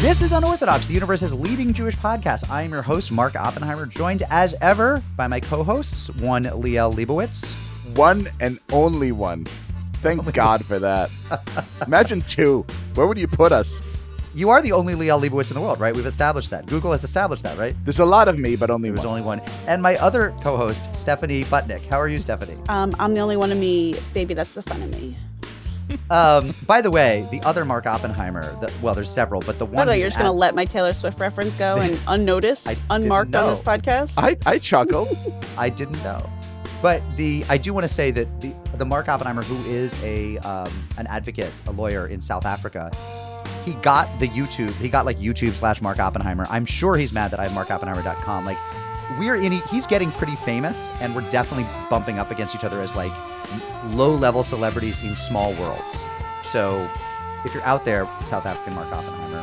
This is Unorthodox, the universe's leading Jewish podcast. I am your host, Mark Oppenheimer, joined as ever by my co-hosts, one Liel Leibovitz. One and only one. Thank God for that. Imagine two. Where would you put us? You are the only Liel Leibovitz in the world, right? We've established that. Google has established that, right? There's a lot of me, but only one. There's only one. And my other co-host, Stephanie Butnick. How are you, Stephanie? I'm the only one of me. Baby, that's the fun of me. By the way, the other Mark Oppenheimer, there's several, but the one... By the way, you're just going to let my Taylor Swift reference go and unnoticed, unmarked on this podcast? I chuckled. I didn't know. But I do want to say that the Mark Oppenheimer, who is an advocate, a lawyer in South Africa, he got YouTube/Mark Oppenheimer. I'm sure he's mad that I have markoppenheimer.com. Like, he's getting pretty famous, and we're definitely bumping up against each other as like low-level celebrities in small worlds. So if you're out there, South African Mark Oppenheimer,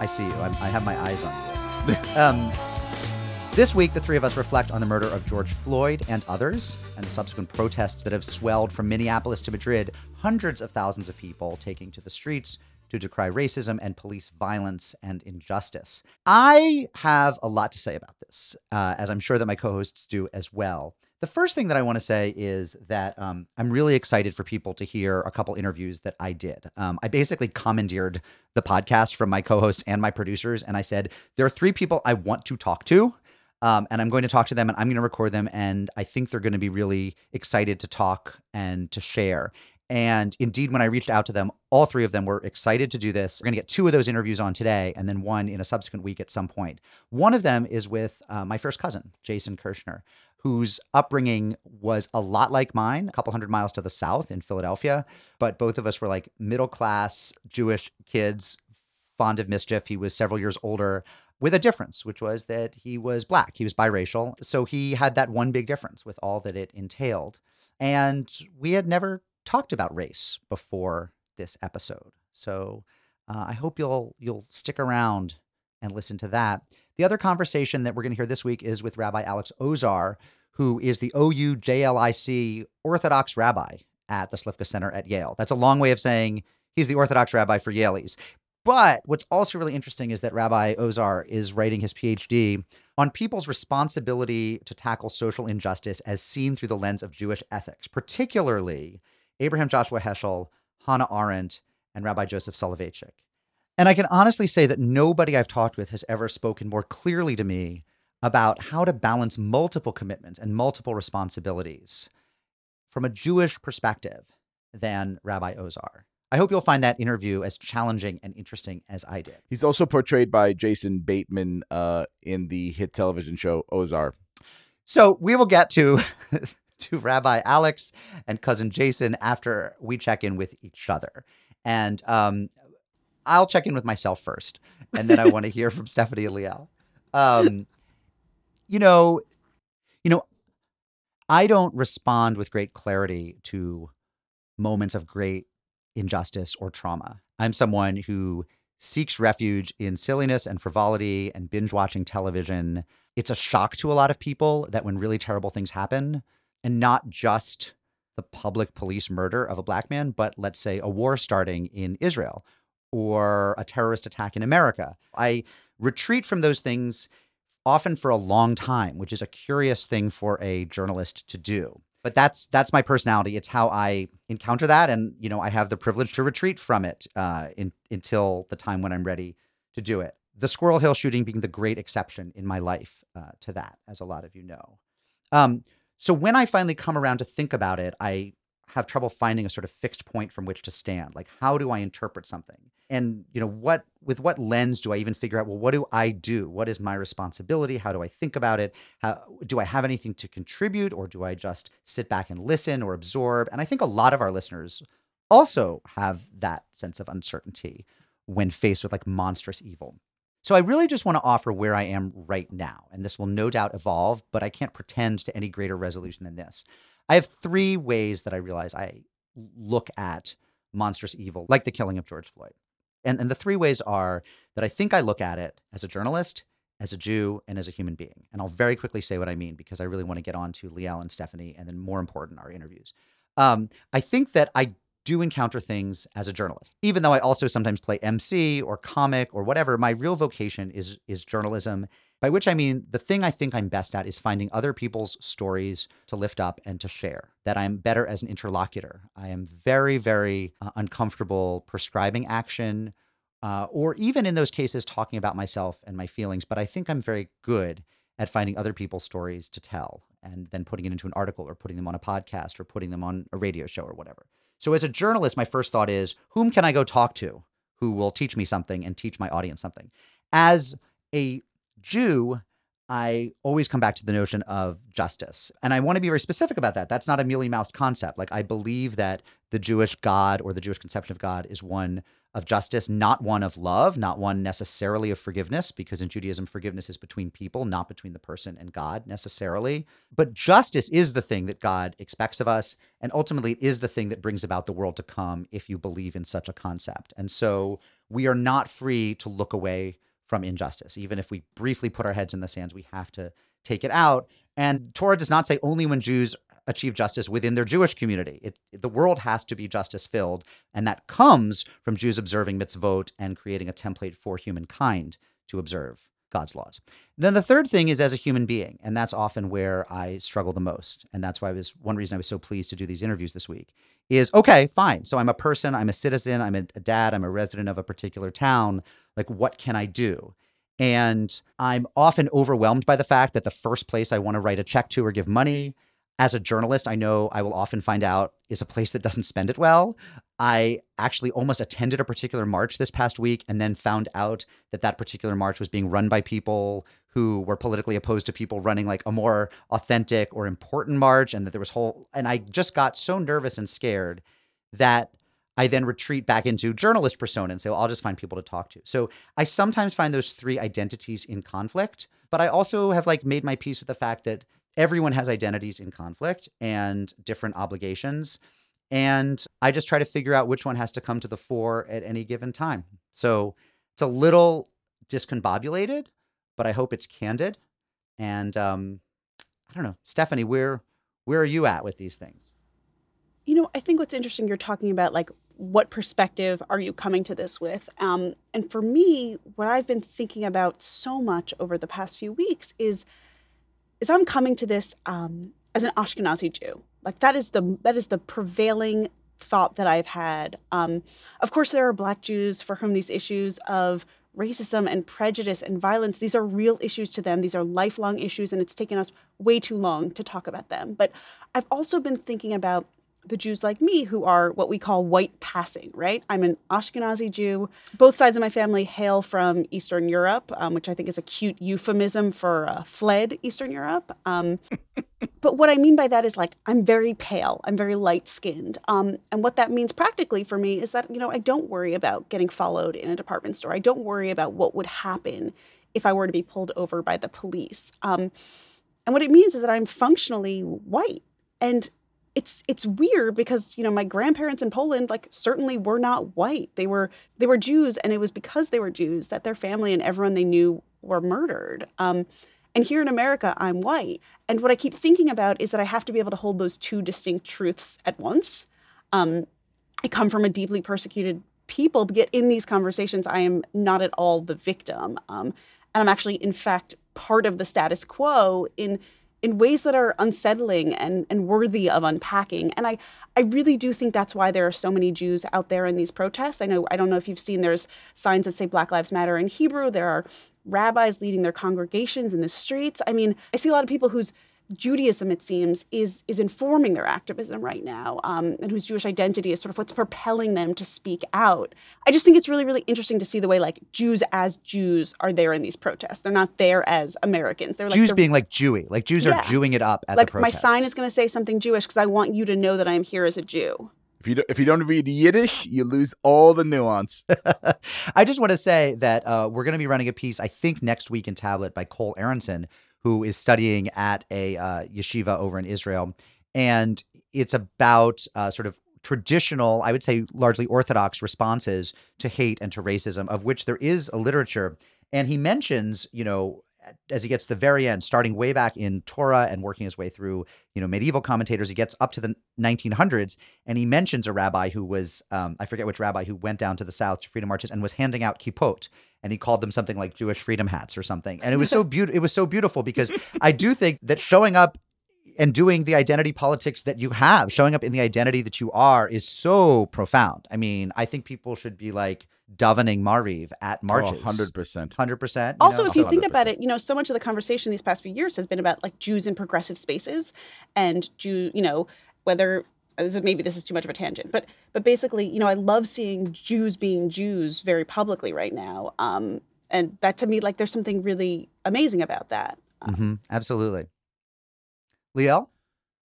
I see you. I have my eyes on you. This week, the three of us reflect on the murder of George Floyd and others, and the subsequent protests that have swelled from Minneapolis to Madrid, hundreds of thousands of people taking to the streets to decry racism and police violence and injustice. I have a lot to say about this, as I'm sure that my co-hosts do as well. The first thing that I want to say is that I'm really excited for people to hear a couple interviews that I did. I basically commandeered the podcast from my co-hosts and my producers, and I said, there are three people I want to talk to, and I'm going to talk to them, and I'm going to record them, and I think they're going to be really excited to talk and to share. And indeed, when I reached out to them, all three of them were excited to do this. We're going to get two of those interviews on today and then one in a subsequent week at some point. One of them is with my first cousin, Jason Kirschner, whose upbringing was a lot like mine, a couple hundred miles to the south in Philadelphia. But both of us were like middle-class Jewish kids, fond of mischief. He was several years older, with a difference, which was that he was Black. He was biracial. So he had that one big difference with all that it entailed. And we had never talked about race before this episode. So I hope you'll stick around and listen to that. The other conversation that we're going to hear this week is with Rabbi Alex Ozar, who is the OUJLIC Orthodox Rabbi at the Slifka Center at Yale. That's a long way of saying he's the Orthodox Rabbi for Yaleys. But what's also really interesting is that Rabbi Ozar is writing his PhD on people's responsibility to tackle social injustice as seen through the lens of Jewish ethics, particularly Abraham Joshua Heschel, Hannah Arendt, and Rabbi Joseph Soloveitchik. And I can honestly say that nobody I've talked with has ever spoken more clearly to me about how to balance multiple commitments and multiple responsibilities from a Jewish perspective than Rabbi Ozar. I hope you'll find that interview as challenging and interesting as I did. He's also portrayed by Jason Bateman in the hit television show Ozar. So we will get to Rabbi Alex and cousin Jason after we check in with each other. And I'll check in with myself first, and then I want to hear from Stephanie and Liel. You know, I don't respond with great clarity to moments of great injustice or trauma. I'm someone who seeks refuge in silliness and frivolity and binge-watching television. It's a shock to a lot of people that when really terrible things happen, and not just the public police murder of a Black man, but let's say a war starting in Israel or a terrorist attack in America. I retreat from those things often for a long time, which is a curious thing for a journalist to do. But that's my personality. It's how I encounter that. And, you know, I have the privilege to retreat from it until the time when I'm ready to do it. The Squirrel Hill shooting being the great exception in my life to that, as a lot of you know. So when I finally come around to think about it, I have trouble finding a sort of fixed point from which to stand. Like, how do I interpret something? And, you know, with what lens do I even figure out, well, what do I do? What is my responsibility? How do I think about it? Do I have anything to contribute, or do I just sit back and listen or absorb? And I think a lot of our listeners also have that sense of uncertainty when faced with like monstrous evil. So I really just want to offer where I am right now, and this will no doubt evolve, but I can't pretend to any greater resolution than this. I have three ways that I realize I look at monstrous evil, like the killing of George Floyd. And the three ways are that I think I look at it as a journalist, as a Jew, and as a human being. And I'll very quickly say what I mean, because I really want to get on to Liel and Stephanie, and then more important, our interviews. I think that I do encounter things as a journalist. Even though I also sometimes play MC or comic or whatever, my real vocation is journalism, by which I mean the thing I think I'm best at is finding other people's stories to lift up and to share, that I'm better as an interlocutor. I am very, very uncomfortable prescribing action or even in those cases talking about myself and my feelings, but I think I'm very good at finding other people's stories to tell and then putting it into an article or putting them on a podcast or putting them on a radio show or whatever. So as a journalist, my first thought is, whom can I go talk to who will teach me something and teach my audience something? As a Jew, I always come back to the notion of justice. And I want to be very specific about that. That's not a mealy-mouthed concept. Like, I believe that the Jewish God or the Jewish conception of God is one of justice, not one of love, not one necessarily of forgiveness, because in Judaism, forgiveness is between people, not between the person and God necessarily. But justice is the thing that God expects of us, and ultimately is the thing that brings about the world to come if you believe in such a concept. And so we are not free to look away from injustice. Even if we briefly put our heads in the sands, we have to take it out. And Torah does not say only when Jews achieve justice within their Jewish community. The world has to be justice-filled, and that comes from Jews observing mitzvot and creating a template for humankind to observe God's laws. Then the third thing is as a human being, and that's often where I struggle the most, and that's why one reason I was so pleased to do these interviews this week, is, okay, fine, so I'm a person, I'm a citizen, I'm a dad, I'm a resident of a particular town, like, what can I do? And I'm often overwhelmed by the fact that the first place I want to write a check to or give money as a journalist, I know I will often find out is a place that doesn't spend it well. I actually almost attended a particular march this past week and then found out that that particular march was being run by people who were politically opposed to people running like a more authentic or important march, and that there was and I just got so nervous and scared that I then retreat back into journalist persona and say, well, I'll just find people to talk to. So I sometimes find those three identities in conflict, but I also have like made my peace with the fact that everyone has identities in conflict and different obligations. And I just try to figure out which one has to come to the fore at any given time. So it's a little discombobulated, but I hope it's candid. And I don't know, Stephanie, where are you at with these things? You know, I think what's interesting, you're talking about like, what perspective are you coming to this with? And for me, what I've been thinking about so much over the past few weeks is I'm coming to this as an Ashkenazi Jew. Like, that is the prevailing thought that I've had. Of course, there are Black Jews for whom these issues of racism and prejudice and violence, these are real issues to them. These are lifelong issues, and it's taken us way too long to talk about them. But I've also been thinking about the Jews like me who are what we call white passing, right? I'm an Ashkenazi Jew. Both sides of my family hail from Eastern Europe, which I think is a cute euphemism for fled Eastern Europe. But what I mean by that is like, I'm very pale, I'm very light skinned. And what that means practically for me is that, you know, I don't worry about getting followed in a department store. I don't worry about what would happen if I were to be pulled over by the police. And what it means is that I'm functionally white. And It's weird because, you know, my grandparents in Poland, like, certainly were not white. They were Jews, and it was because they were Jews that their family and everyone they knew were murdered. And here in America, I'm white. And what I keep thinking about is that I have to be able to hold those two distinct truths at once. I come from a deeply persecuted people, but yet in these conversations, I am not at all the victim. And I'm actually, in fact, part of the status quo in ways that are unsettling and worthy of unpacking. And I really do think that's why there are so many Jews out there in these protests. I don't know if you've seen, there's signs that say Black Lives Matter in Hebrew. There are rabbis leading their congregations in the streets. I mean, I see a lot of people whose Judaism, it seems, is informing their activism right now, and whose Jewish identity is sort of what's propelling them to speak out. I just think it's really, really interesting to see the way, like, Jews are there in these protests. They're not there as Americans. They're like Jews being like Jewy. Like, Jews are Jewing it up at the protests. My sign is going to say something Jewish because I want you to know that I am here as a Jew. If you don't read Yiddish, you lose all the nuance. I just want to say that we're going to be running a piece, I think, next week in Tablet by Cole Aronson, who is studying at a yeshiva over in Israel. And it's about sort of traditional, I would say largely Orthodox responses to hate and to racism, of which there is a literature. And he mentions, you know, as he gets to the very end, starting way back in Torah and working his way through, you know, medieval commentators, he gets up to the 1900s, and he mentions a rabbi who was, I forget which rabbi, who went down to the South to freedom marches and was handing out kippot, and he called them something like Jewish freedom hats or something. And it was so beautiful. It was so beautiful, because I do think that showing up and doing the identity politics that you have, showing up in the identity that you are, is so profound. I mean, I think people should be like davening Mariv at marches. 100%. 100%. Also, if you think about it, you know, so much of the conversation these past few years has been about like Jews in progressive spaces and Jew, you know, whether this is too much of a tangent, but basically, you know, I love seeing Jews being Jews very publicly right now. And that, to me, like, there's something really amazing about that. Absolutely. Liel?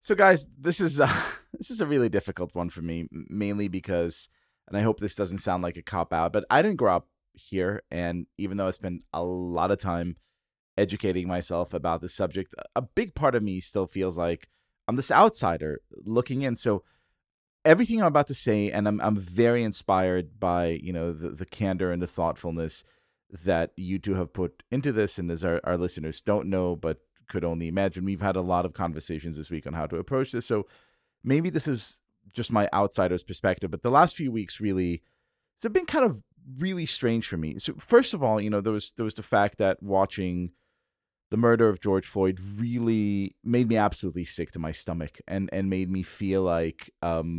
So guys, this is a really difficult one for me, mainly because, and I hope this doesn't sound like a cop-out, but I didn't grow up here, and even though I spent a lot of time educating myself about this subject, a big part of me still feels like I'm this outsider looking in. So everything I'm about to say, and I'm very inspired by, you know, the candor and the thoughtfulness that you two have put into this, and as our listeners don't know, but could only imagine, we've had a lot of conversations this week on how to approach this. So maybe this is just my outsider's perspective, but the last few weeks really, it's been kind of really strange for me. So first of all, you know, there was the fact that watching the murder of George Floyd really made me absolutely sick to my stomach, and made me feel like, you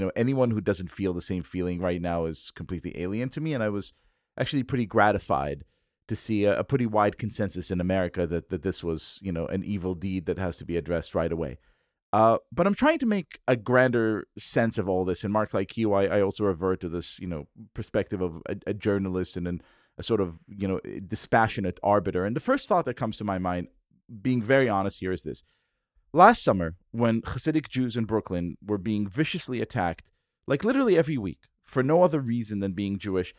know, anyone who doesn't feel the same feeling right now is completely alien to me. And I was actually pretty gratified to see a pretty wide consensus in America that this was, you know, an evil deed that has to be addressed right away. But I'm trying to make a grander sense of all this. And Mark, like you, I also revert to this, you know, perspective of a journalist and a sort of, you know, dispassionate arbiter. And the first thought that comes to my mind, being very honest here, is this. Last summer, when Hasidic Jews in Brooklyn were being viciously attacked, like literally every week, for no other reason than being Jewish,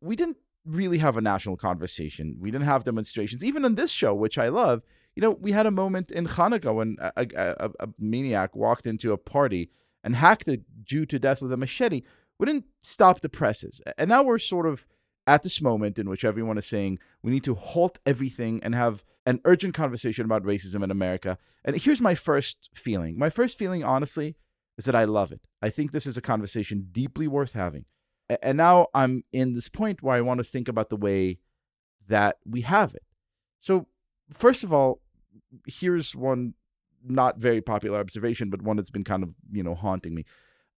we didn't really have a national conversation. We didn't have demonstrations. Even on this show, which I love, you know, we had a moment in Hanukkah when a maniac walked into a party and hacked a Jew to death with a machete. We didn't stop the presses. And now we're sort of at this moment in which everyone is saying we need to halt everything and have an urgent conversation about racism in America. And here's my first feeling. My first feeling, honestly, is that I love it. I think this is a conversation deeply worth having. And now I'm in this point where I want to think about the way that we have it. So first of all, here's one not very popular observation, but one that's been kind of, you know, haunting me.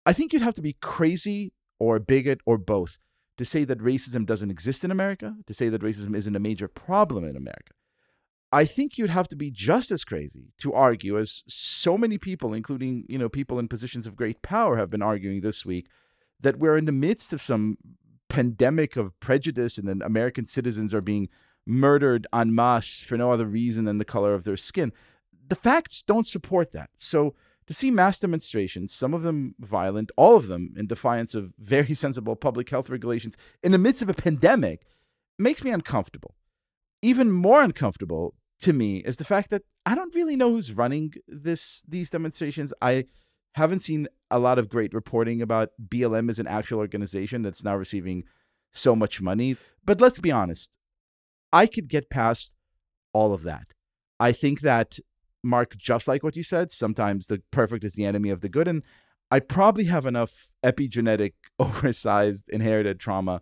I think you'd have to be crazy or a bigot or both to say that racism doesn't exist in America, to say that racism isn't a major problem in America. I think you'd have to be just as crazy to argue, as so many people, including, you know, people in positions of great power, have been arguing this week, that we're in the midst of some pandemic of prejudice and then American citizens are being murdered en masse for no other reason than the color of their skin. The facts don't support that. So to see mass demonstrations, some of them violent, all of them in defiance of very sensible public health regulations in the midst of a pandemic, makes me uncomfortable. Even more uncomfortable to me is the fact that I don't really know who's running these demonstrations. I haven't seen a lot of great reporting about BLM as an actual organization that's now receiving so much money. But let's be honest, I could get past all of that. I think that, Mark, just like what you said, sometimes the perfect is the enemy of the good. And I probably have enough epigenetic, oversized, inherited trauma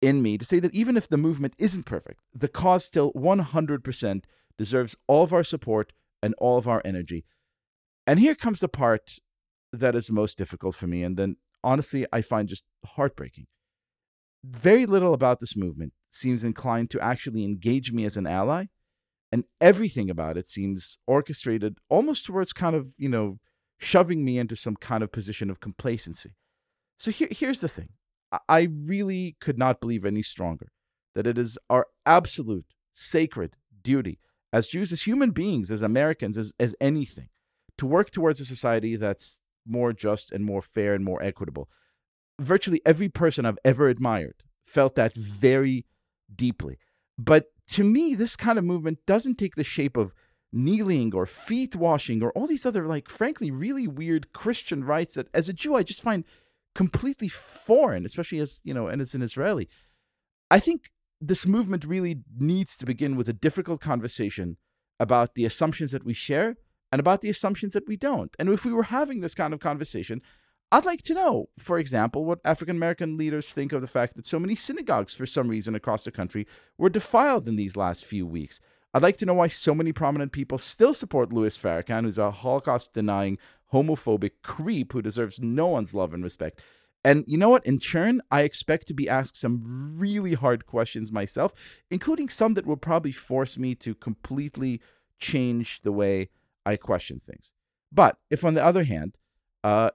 in me to say that even if the movement isn't perfect, the cause still 100% deserves all of our support and all of our energy. And here comes the part that is most difficult for me, and then honestly I find just heartbreaking. Very little about this movement seems inclined to actually engage me as an ally, and everything about it seems orchestrated almost towards kind of, you know, shoving me into some kind of position of complacency. So here's the thing. I really could not believe any stronger that it is our absolute sacred duty as Jews, as human beings, as Americans, as anything, to work towards a society that's more just and more fair and more equitable. Virtually every person I've ever admired felt that very deeply. But to me, this kind of movement doesn't take the shape of kneeling or feet washing or all these other, like, frankly, really weird Christian rites that as a Jew, I just find completely foreign, especially as, you know, and as an Israeli. I think this movement really needs to begin with a difficult conversation about the assumptions that we share and about the assumptions that we don't. And if we were having this kind of conversation, I'd like to know, for example, what African-American leaders think of the fact that so many synagogues, for some reason, across the country were defiled in these last few weeks. I'd like to know why so many prominent people still support Louis Farrakhan, who's a Holocaust-denying, homophobic creep who deserves no one's love and respect. And you know what? In turn, I expect to be asked some really hard questions myself, including some that will probably force me to completely change the way I question things. But if, on the other hand,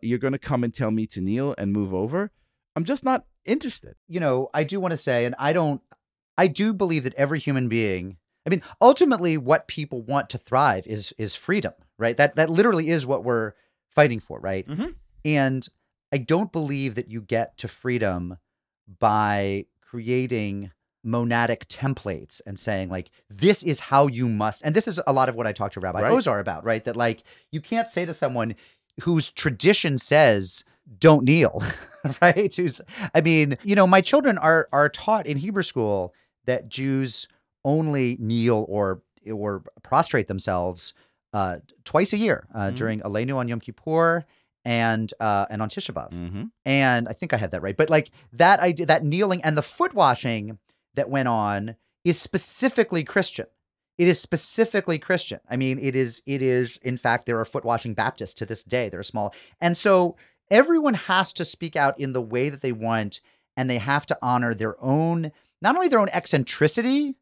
you're going to come and tell me to kneel and move over, I'm just not interested. You know, I do want to say, and I do believe that every human being, I mean, ultimately what people want to thrive is freedom, right? That literally is what we're fighting for, right? Mm-hmm. And I don't believe that you get to freedom by creating monadic templates and saying, like, this is how you must. And this is a lot of what I talked to Rabbi Ozar about, right? That, like, you can't say to someone whose tradition says, don't kneel, right? I mean, you know, my children are taught in Hebrew school that Jews only kneel or prostrate themselves twice a year during Aleinu on Yom Kippur and on Tisha B'Av. Mm-hmm. And I think I have that right. But like that idea, that kneeling and the foot washing that went on is specifically Christian. It is specifically Christian. I mean, it is, in fact, there are foot washing Baptists to this day. They're small. And so everyone has to speak out in the way that they want, and they have to honor their own, not only their own eccentricity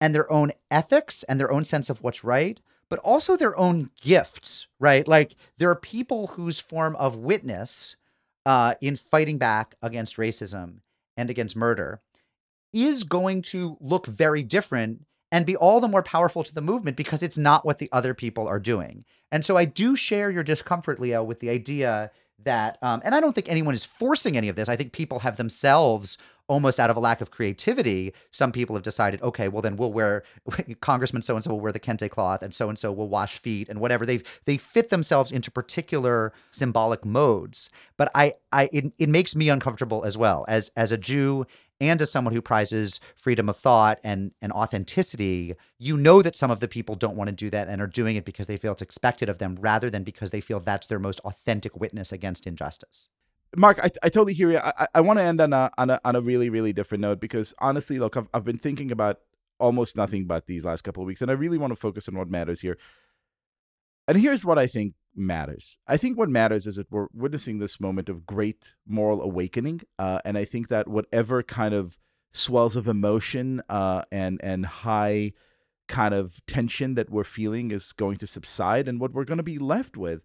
and their own ethics and their own sense of what's right, but also their own gifts, right? Like, there are people whose form of witness in fighting back against racism and against murder is going to look very different and be all the more powerful to the movement because it's not what the other people are doing. And so I do share your discomfort, Leo, with the idea that, and I don't think anyone is forcing any of this. I think people have themselves, almost out of a lack of creativity, some people have decided, okay, well then we'll wear, Congressman so-and-so will wear the kente cloth and so-and-so will wash feet and whatever. They fit themselves into particular symbolic modes. But it makes me uncomfortable as well, as a Jew and as someone who prizes freedom of thought and authenticity. You know that some of the people don't want to do that and are doing it because they feel it's expected of them rather than because they feel that's their most authentic witness against injustice. Mark, I totally hear you. I want to end on a really, really different note because, honestly, look, I've been thinking about almost nothing but these last couple of weeks, and I really want to focus on what matters here. And here's what I think matters. I think what matters is that we're witnessing this moment of great moral awakening, and I think that whatever kind of swells of emotion and high kind of tension that we're feeling is going to subside, and what we're going to be left with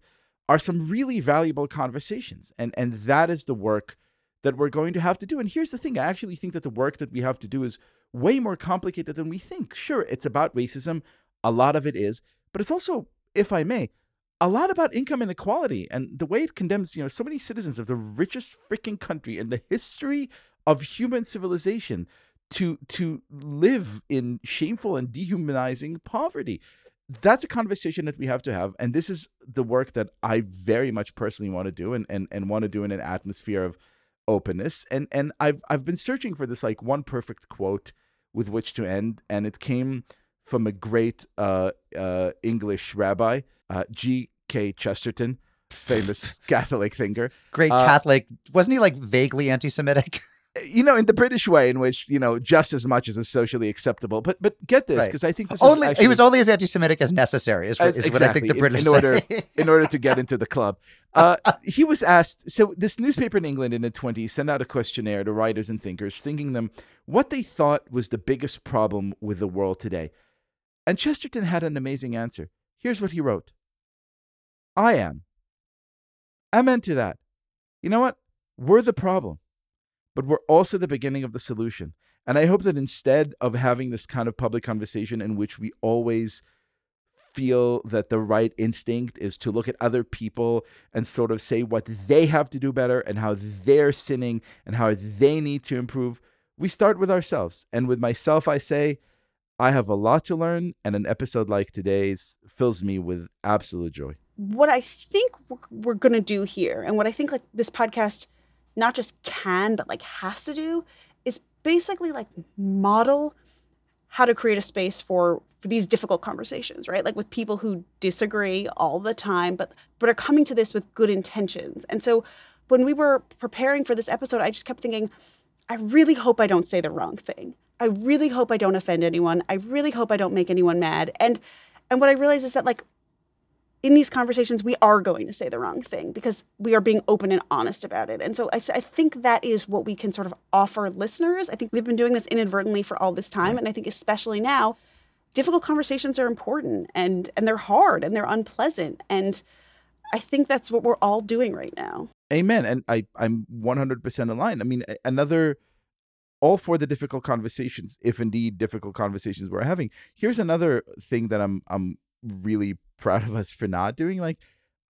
are some really valuable conversations. And that is the work that we're going to have to do. And here's the thing. I actually think that the work that we have to do is way more complicated than we think. Sure, it's about racism. A lot of it is. But it's also, if I may, a lot about income inequality and the way it condemns, you know, so many citizens of the richest freaking country in the history of human civilization to live in shameful and dehumanizing poverty. That's a conversation that we have to have. And this is the work that I very much personally want to do and want to do in an atmosphere of openness. And I've been searching for this, like, one perfect quote with which to end. And it came from a great English rabbi, G.K. Chesterton, famous Catholic thinker. Great Catholic. Wasn't he, like, vaguely anti-Semitic? You know, in the British way, in which, you know, just as much is socially acceptable. But get this, because I think this only, is actually, he was only as anti-Semitic as necessary, is exactly, what I think the British say. In order to get into the club. He was asked, so this newspaper in England in the 1920s sent out a questionnaire to writers and thinkers, thinking them what they thought was the biggest problem with the world today. And Chesterton had an amazing answer. Here's what he wrote. I am. Amen to that. You know what? We're the problem. But we're also the beginning of the solution. And I hope that instead of having this kind of public conversation in which we always feel that the right instinct is to look at other people and sort of say what they have to do better and how they're sinning and how they need to improve, we start with ourselves. And with myself, I say, I have a lot to learn, and an episode like today's fills me with absolute joy. What I think we're going to do here, and what I think, like, this podcast not just can, but like has to do, is basically like model how to create a space for these difficult conversations, right? Like with people who disagree all the time, but are coming to this with good intentions. And so when we were preparing for this episode, I just kept thinking, I really hope I don't say the wrong thing. I really hope I don't offend anyone. I really hope I don't make anyone mad. And what I realized is that like in these conversations, we are going to say the wrong thing because we are being open and honest about it. And so I think that is what we can sort of offer listeners. I think we've been doing this inadvertently for all this time. And I think especially now, difficult conversations are important and they're hard and they're unpleasant. And I think that's what we're all doing right now. Amen. And I'm 100% aligned. I mean, all for the difficult conversations, if indeed difficult conversations we're having. Here's another thing that I'm really proud of us for not doing. Like,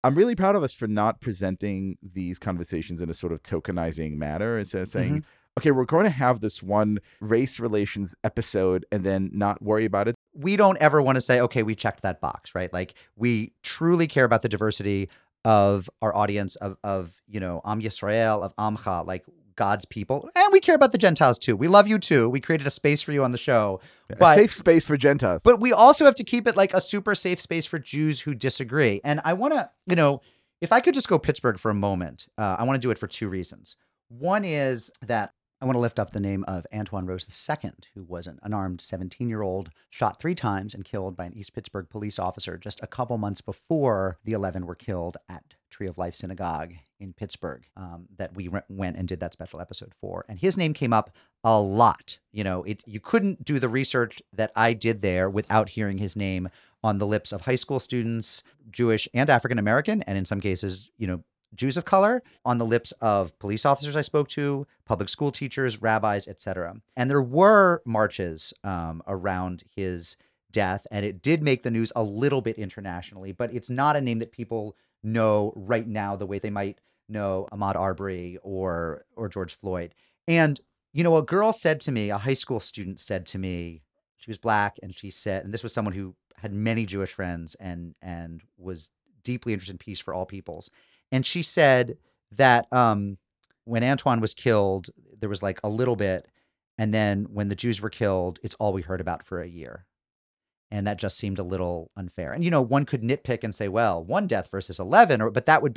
I'm really proud of us for not presenting these conversations in a sort of tokenizing manner instead of saying, okay, we're going to have this one race relations episode and then not worry about it. We don't ever want to say, okay, we checked that box, right? Like, we truly care about the diversity of our audience, of you know, Am Yisrael, of Amcha, like God's people. And we care about the Gentiles too. We love you too. We created a space for you on the show. But, a safe space for Gentiles. But we also have to keep it like a super safe space for Jews who disagree. And I want to, you know, if I could just go Pittsburgh for a moment, I want to do it for two reasons. One is that I want to lift up the name of Antoine Rose II, who was an unarmed 17-year-old shot 3 times and killed by an East Pittsburgh police officer just a couple months before the 11 were killed at Tree of Life Synagogue in Pittsburgh, that we went and did that special episode for. And his name came up a lot. You know, you couldn't do the research that I did there without hearing his name on the lips of high school students, Jewish and African-American, and in some cases, you know, Jews of color, on the lips of police officers I spoke to, public school teachers, rabbis, etc. And there were marches around his death, and it did make the news a little bit internationally, but it's not a name that people know right now the way they might know Ahmaud Arbery or George Floyd. And, you know, a high school student said to me, she was black, and she said, and this was someone who had many Jewish friends and was deeply interested in peace for all peoples. And she said that when Antoine was killed, there was like a little bit. And then when the Jews were killed, it's all we heard about for a year. And that just seemed a little unfair. And, you know, one could nitpick and say, well, 1 death versus 11, but that would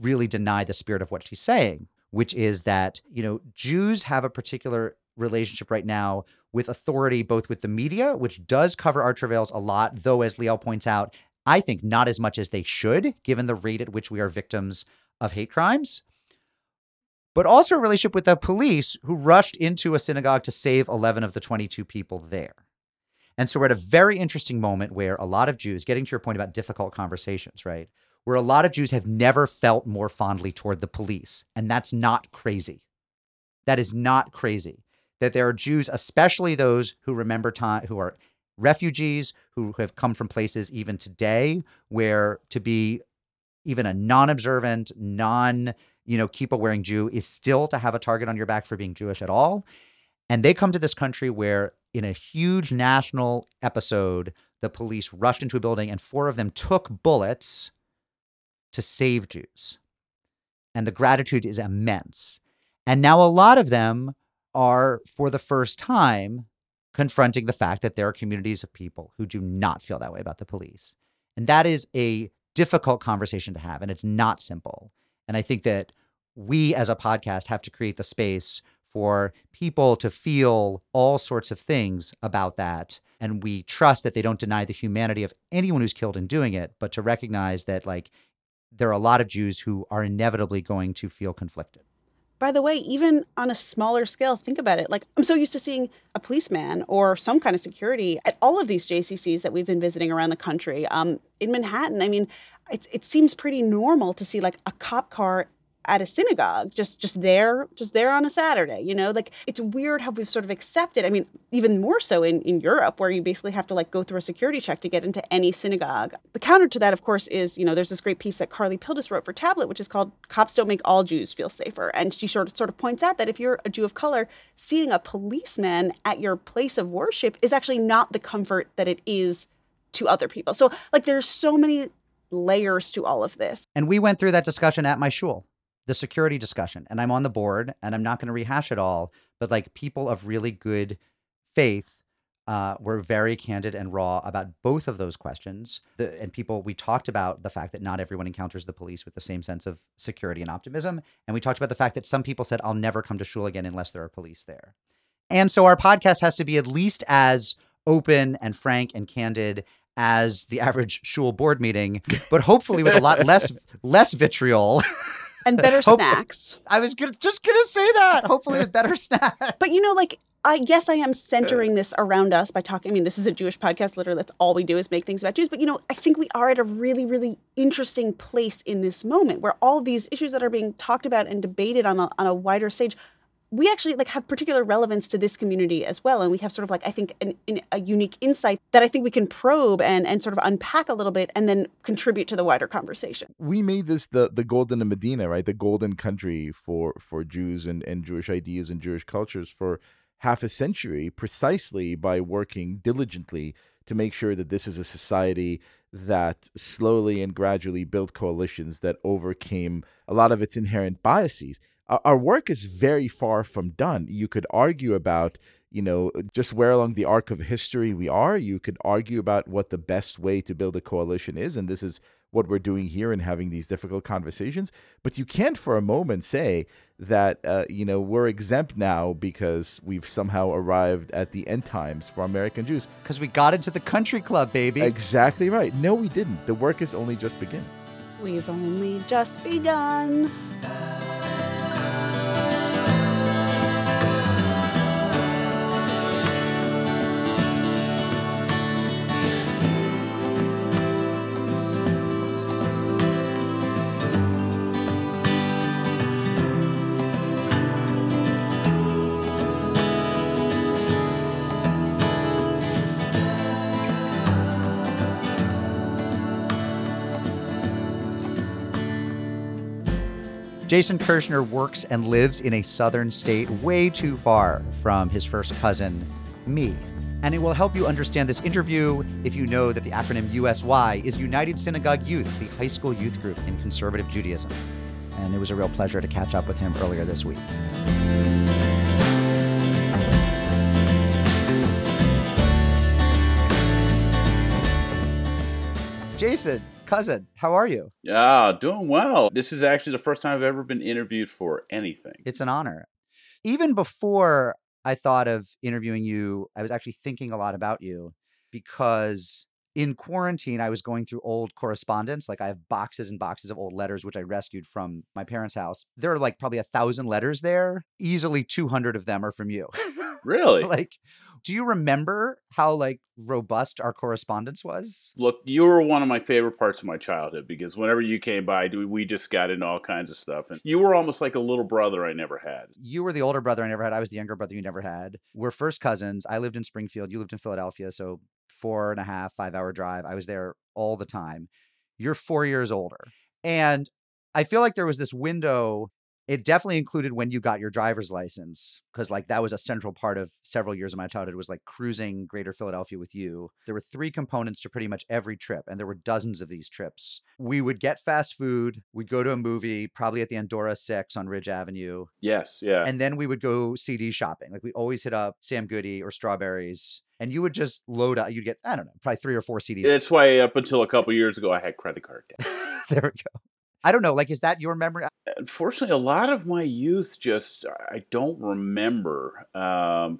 really deny the spirit of what she's saying, which is that, you know, Jews have a particular relationship right now with authority, both with the media, which does cover our travails a lot, though, as Liel points out, I think not as much as they should, given the rate at which we are victims of hate crimes, but also a relationship with the police who rushed into a synagogue to save 11 of the 22 people there. And so we're at a very interesting moment where a lot of Jews, getting to your point about difficult conversations, right, where a lot of Jews have never felt more fondly toward the police. And that's not crazy. That is not crazy. That there are Jews, especially those who remember time, who are refugees, who have come from places even today where to be even a non-observant, keepa-wearing Jew is still to have a target on your back for being Jewish at all. And they come to this country where in a huge national episode, the police rushed into a building and 4 of them took bullets to save Jews. And the gratitude is immense. And now a lot of them are, for the first time, confronting the fact that there are communities of people who do not feel that way about the police. And that is a difficult conversation to have, and it's not simple. And I think that we as a podcast have to create the space for people to feel all sorts of things about that. And we trust that they don't deny the humanity of anyone who's killed in doing it, but to recognize that, like, there are a lot of Jews who are inevitably going to feel conflicted. By the way, even on a smaller scale, think about it. Like, I'm so used to seeing a policeman or some kind of security at all of these JCCs that we've been visiting around the country. In Manhattan, I mean, it seems pretty normal to see like a cop car at a synagogue, just there on a Saturday, you know? Like, it's weird how we've sort of accepted, I mean, even more so in Europe, where you basically have to like go through a security check to get into any synagogue. The counter to that, of course, is, you know, there's this great piece that Carly Pildes wrote for Tablet, which is called Cops Don't Make All Jews Feel Safer. And she sort of points out that if you're a Jew of color, seeing a policeman at your place of worship is actually not the comfort that it is to other people. So like, there's so many layers to all of this. And we went through that discussion at my shul. the security discussion, and I'm on the board, and I'm not going to rehash it all, but like people of really good faith were very candid and raw about both of those questions. We talked about the fact that not everyone encounters the police with the same sense of security and optimism. And we talked about the fact that some people said, I'll never come to shul again unless there are police there. And so our podcast has to be at least as open and frank and candid as the average shul board meeting, but hopefully with a lot less vitriol. And better snacks. I was just going to say that. Hopefully with better snacks. But, you know, like, I guess I am centering this around us by talking. I mean, this is a Jewish podcast. Literally, that's all we do is make things about Jews. But, you know, I think we are at a really, really interesting place in this moment where all of these issues that are being talked about and debated on a wider stage, we actually like have particular relevance to this community as well. And we have sort of like, I think, a unique insight that I think we can probe and sort of unpack a little bit and then contribute to the wider conversation. We made this the golden of Medina, right? The golden country for Jews and Jewish ideas and Jewish cultures for half a century, precisely by working diligently to make sure that this is a society that slowly and gradually built coalitions that overcame a lot of its inherent biases. Our work is very far from done. You could argue about, you know, just where along the arc of history we are. You could argue about what the best way to build a coalition is, and this is what we're doing here and having these difficult conversations. But you can't for a moment say that, you know, we're exempt now because we've somehow arrived at the end times for American Jews. Because we got into the country club, baby. Exactly right. No, we didn't. The work is only just beginning. We've only just begun. Jason Kirschner works and lives in a southern state way too far from his first cousin, me. And it will help you understand this interview if you know that the acronym USY is United Synagogue Youth, the high school youth group in conservative Judaism. And it was a real pleasure to catch up with him earlier this week. Jason, cousin, how are you? Yeah, doing well. This is actually the first time I've ever been interviewed for anything. It's an honor. Even before I thought of interviewing you, I was actually thinking a lot about you because in quarantine, I was going through old correspondence. Like I have boxes and boxes of old letters, which I rescued from my parents' house. There are like probably 1,000 letters there. Easily 200 of them are from you. Really? Like, do you remember how like robust our correspondence was? Look, you were one of my favorite parts of my childhood because whenever you came by, we just got into all kinds of stuff. And you were almost like a little brother I never had. You were the older brother I never had. I was the younger brother you never had. We're first cousins. I lived in Springfield. You lived in Philadelphia. So 4.5, 5-hour drive. I was there all the time. You're 4 years older. And I feel like there was this window. It definitely included when you got your driver's license, because like that was a central part of several years of my childhood was like cruising greater Philadelphia with you. There were three components to pretty much every trip, and there were dozens of these trips. We would get fast food. We'd go to a movie, probably at the Andorra 6 on Ridge Avenue. Yes, yeah. And then we would go CD shopping. Like we always hit up Sam Goody or Strawberries. And you would just load up. You'd get, I don't know, probably 3 or 4 CDs. That's why up until a couple years ago, I had credit card debt. There we go. I don't know. Like, is that your memory? Unfortunately, a lot of my youth I don't remember,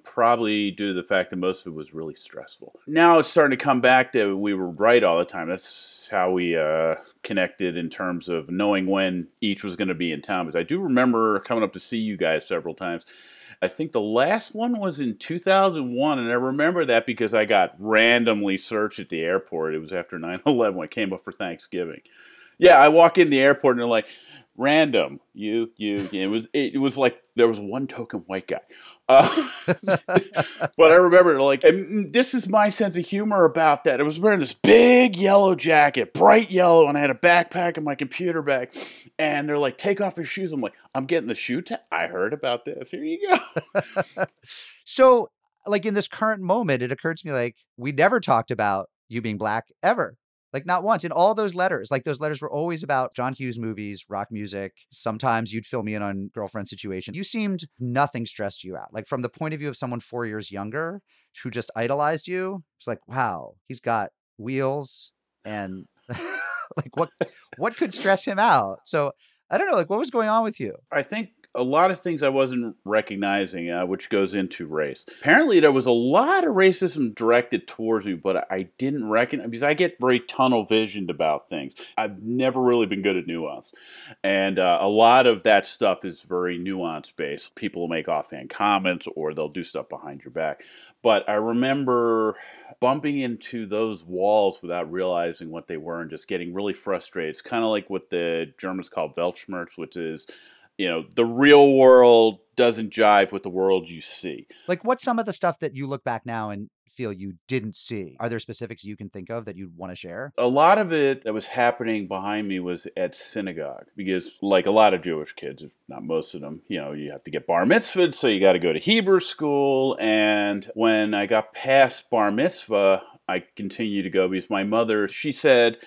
probably due to the fact that most of it was really stressful. Now it's starting to come back that we were right all the time. That's how we connected in terms of knowing when each was going to be in town. But I do remember coming up to see you guys several times. I think the last one was in 2001, and I remember that because I got randomly searched at the airport. It was after 9/11 when I came up for Thanksgiving. Yeah, I walk in the airport and they're like, random, you. It was like there was one token white guy. But I remember like, and this is my sense of humor about that. I was wearing this big yellow jacket, bright yellow, and I had a backpack and my computer bag. And they're like, take off your shoes. I'm like, I'm getting the shoe tag. I heard about this. Here you go. So like in this current moment, it occurred to me like we never talked about you being black ever. Like not once in all those letters. Like those letters were always about John Hughes movies, rock music. Sometimes you'd fill me in on girlfriend situation. You seemed nothing stressed you out. Like from the point of view of someone 4 years younger who just idolized you, it's like, wow, he's got wheels and like what could stress him out? So I don't know, like what was going on with you? I think a lot of things I wasn't recognizing, which goes into race. Apparently, there was a lot of racism directed towards me, but I didn't recognize because I get very tunnel visioned about things. I've never really been good at nuance. And a lot of that stuff is very nuance based. People will make offhand comments or they'll do stuff behind your back. But I remember bumping into those walls without realizing what they were and just getting really frustrated. It's kind of like what the Germans call Weltschmerz, which is, you know, the real world doesn't jive with the world you see. Like what's some of the stuff that you look back now and feel you didn't see? Are there specifics you can think of that you'd want to share? A lot of it that was happening behind me was at synagogue because like a lot of Jewish kids, if not most of them, you know, you have to get bar mitzvahed, so you got to go to Hebrew school. And when I got past bar mitzvah, I continued to go because my mother, she said,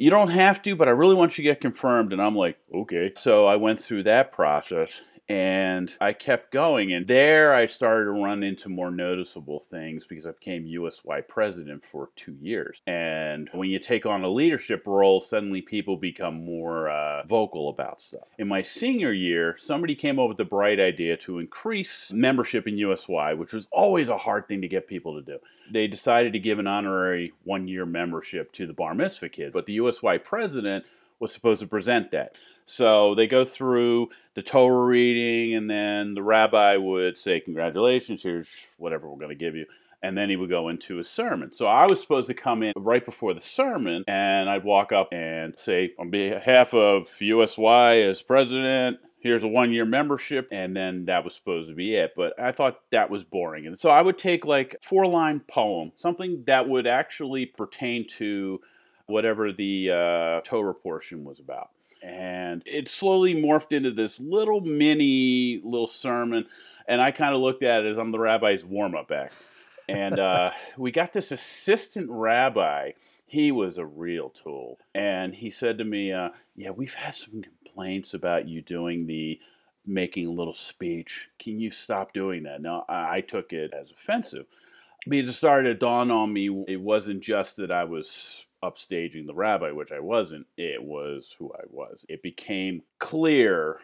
you don't have to, but I really want you to get confirmed. And I'm like, okay. So I went through that process and I kept going. And there I started to run into more noticeable things because I became USY president for 2 years. And when you take on a leadership role, suddenly people become more vocal about stuff. In my senior year, somebody came up with the bright idea to increase membership in USY, which was always a hard thing to get people to do. They decided to give an honorary one-year membership to the bar mitzvah kid, but the USY president was supposed to present that. So they go through the Torah reading, and then the rabbi would say, congratulations, here's whatever we're going to give you. And then he would go into his sermon. So I was supposed to come in right before the sermon, and I'd walk up and say, on behalf of USY as president, here's a one-year membership. And then that was supposed to be it. But I thought that was boring. And so I would take like a four-line poem, something that would actually pertain to whatever the Torah portion was about. And it slowly morphed into this little mini little sermon. And I kind of looked at it as I'm the rabbi's warm-up act. And we got this assistant rabbi. He was a real tool. And he said to me, yeah, we've had some complaints about you doing the making a little speech. Can you stop doing that? Now, I took it as offensive. But it just started to dawn on me. It wasn't just that I was upstaging the rabbi, which I wasn't. It was who I was. It became clear.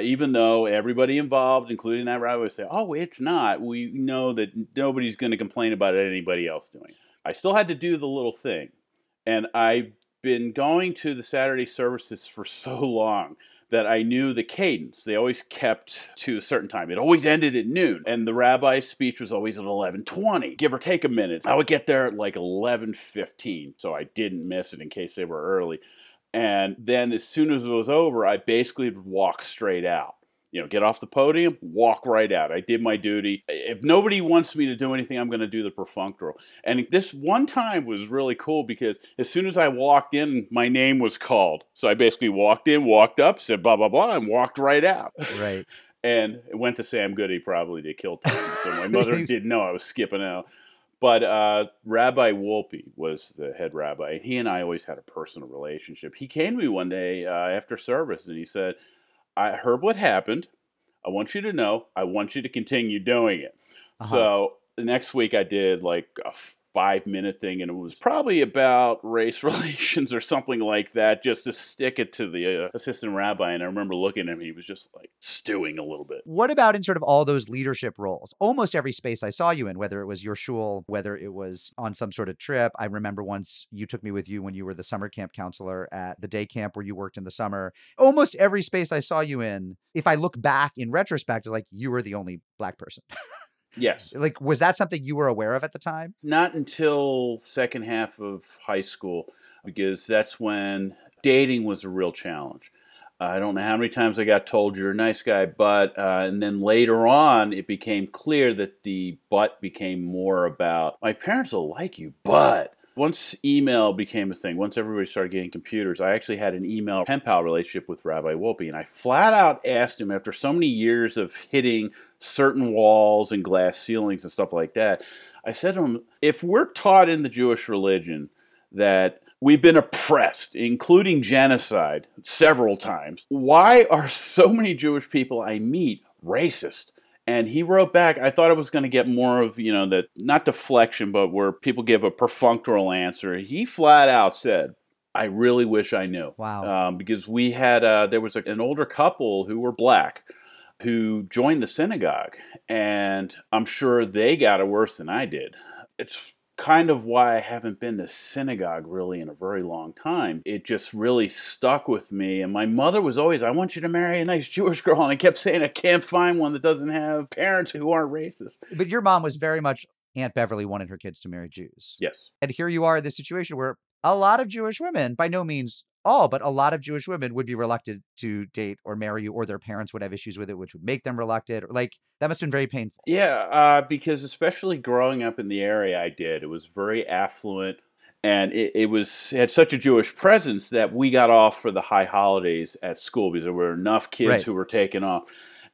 Even though everybody involved, including that rabbi, would say, oh, it's not. We know that nobody's going to complain about anybody else doing it. I still had to do the little thing. And I've been going to the Saturday services for so long that I knew the cadence. They always kept to a certain time. It always ended at noon. And the rabbi's speech was always at 11:20, give or take a minute. I would get there at like 11:15, so I didn't miss it in case they were early. And then as soon as it was over, I basically would walk straight out. You know, get off the podium, walk right out. I did my duty. If nobody wants me to do anything, I'm going to do the perfunctory. And this one time was really cool because as soon as I walked in, my name was called. So I basically walked in, walked up, said blah, blah, blah, and walked right out. Right. And it went to Sam Goody probably to kill time. So my mother didn't know I was skipping out. But Rabbi Wolpe was the head rabbi. He and I always had a personal relationship. He came to me one day after service, and he said, I heard what happened. I want you to know. I want you to continue doing it. Uh-huh. So the next week I did like a 5-minute thing, and it was probably about race relations or something like that, just to stick it to the assistant rabbi. And I remember looking at him, he was just like stewing a little bit. What about in sort of all those leadership roles? Almost every space I saw you in, whether it was your shul, whether it was on some sort of trip. I remember once you took me with you when you were the summer camp counselor at the day camp where you worked in the summer. Almost every space I saw you in, if I look back in retrospect, it's like you were the only black person. Yes. Like, was that something you were aware of at the time? Not until second half of high school, because that's when dating was a real challenge. I don't know how many times I got told you're a nice guy, but and then later on, it became clear that the but became more about my parents will like you, but once email became a thing, once everybody started getting computers, I actually had an email pen pal relationship with Rabbi Wolpe, and I flat out asked him after so many years of hitting certain walls and glass ceilings and stuff like that. I said to him, if we're taught in the Jewish religion that We've been oppressed, including genocide, several times. Why are so many Jewish people I meet racist? And he wrote back, I thought I was going to get more of, you know, that not deflection, but where people give a perfunctory answer. He flat out said, I really wish I knew. Wow. Because we had, there was an older couple who were black who joined the synagogue, and I'm sure they got it worse than I did. It's kind of why I haven't been to synagogue really in a very long time. It just really stuck with me. And my mother was always, I want you to marry a nice Jewish girl. And I kept saying, I can't find one that doesn't have parents who aren't racist. But your mom was very much, Aunt Beverly wanted her kids to marry Jews. Yes. And here you are in this situation where a lot of Jewish women, by no means all, but a lot of Jewish women would be reluctant to date or marry you, or their parents would have issues with it, which would make them reluctant. Like, that must have been very painful. Yeah, because especially growing up in the area I did, it was very affluent, and it had such a Jewish presence that we got off for the high holidays at school because there were enough kids who were taken off.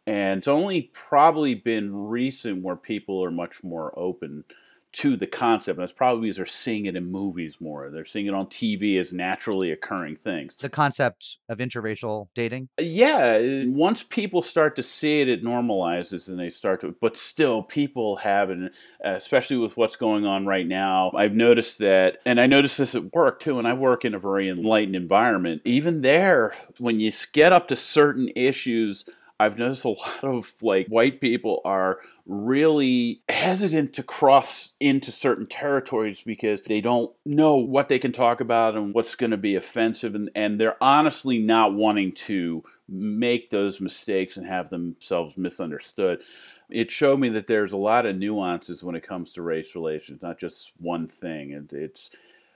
And it's only probably been recent where people are much more open to the concept. And that's probably because they're seeing it in movies more. They're seeing it on TV as naturally occurring things. The concept of interracial dating? Yeah. Once people start to see it, it normalizes and they start to, but still people have, and especially with what's going on right now, I've noticed that, and I noticed this at work too, and I work in a very enlightened environment. Even there, when you get up to certain issues, I've noticed a lot of like white people are really hesitant to cross into certain territories because they don't know what they can talk about and what's going to be offensive. And they're honestly not wanting to make those mistakes and have themselves misunderstood. It showed me that there's a lot of nuances when it comes to race relations, not just one thing.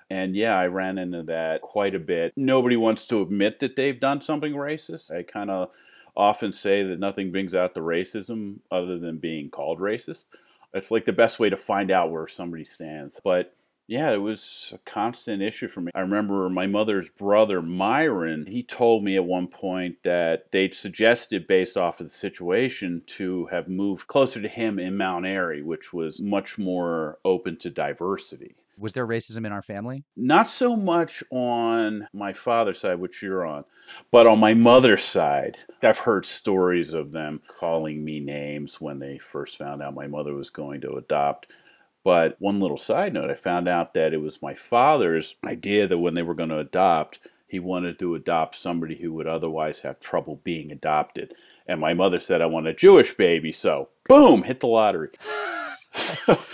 And yeah, I ran into that quite a bit. Nobody wants to admit that they've done something racist. I kind of often say that nothing brings out the racism other than being called racist. It's like the best way to find out where somebody stands. But yeah, it was a constant issue for me. I remember my mother's brother, Myron, he told me at one point that they'd suggested, based off of the situation, to have moved closer to him in Mount Airy, which was much more open to diversity. Was there racism in our family? Not so much on my father's side, which you're on, but on my mother's side, I've heard stories of them calling me names when they first found out my mother was going to adopt. But one little side note, I found out that it was my father's idea that when they were going to adopt, he wanted to adopt somebody who would otherwise have trouble being adopted. And my mother said, I want a Jewish baby, so boom, hit the lottery.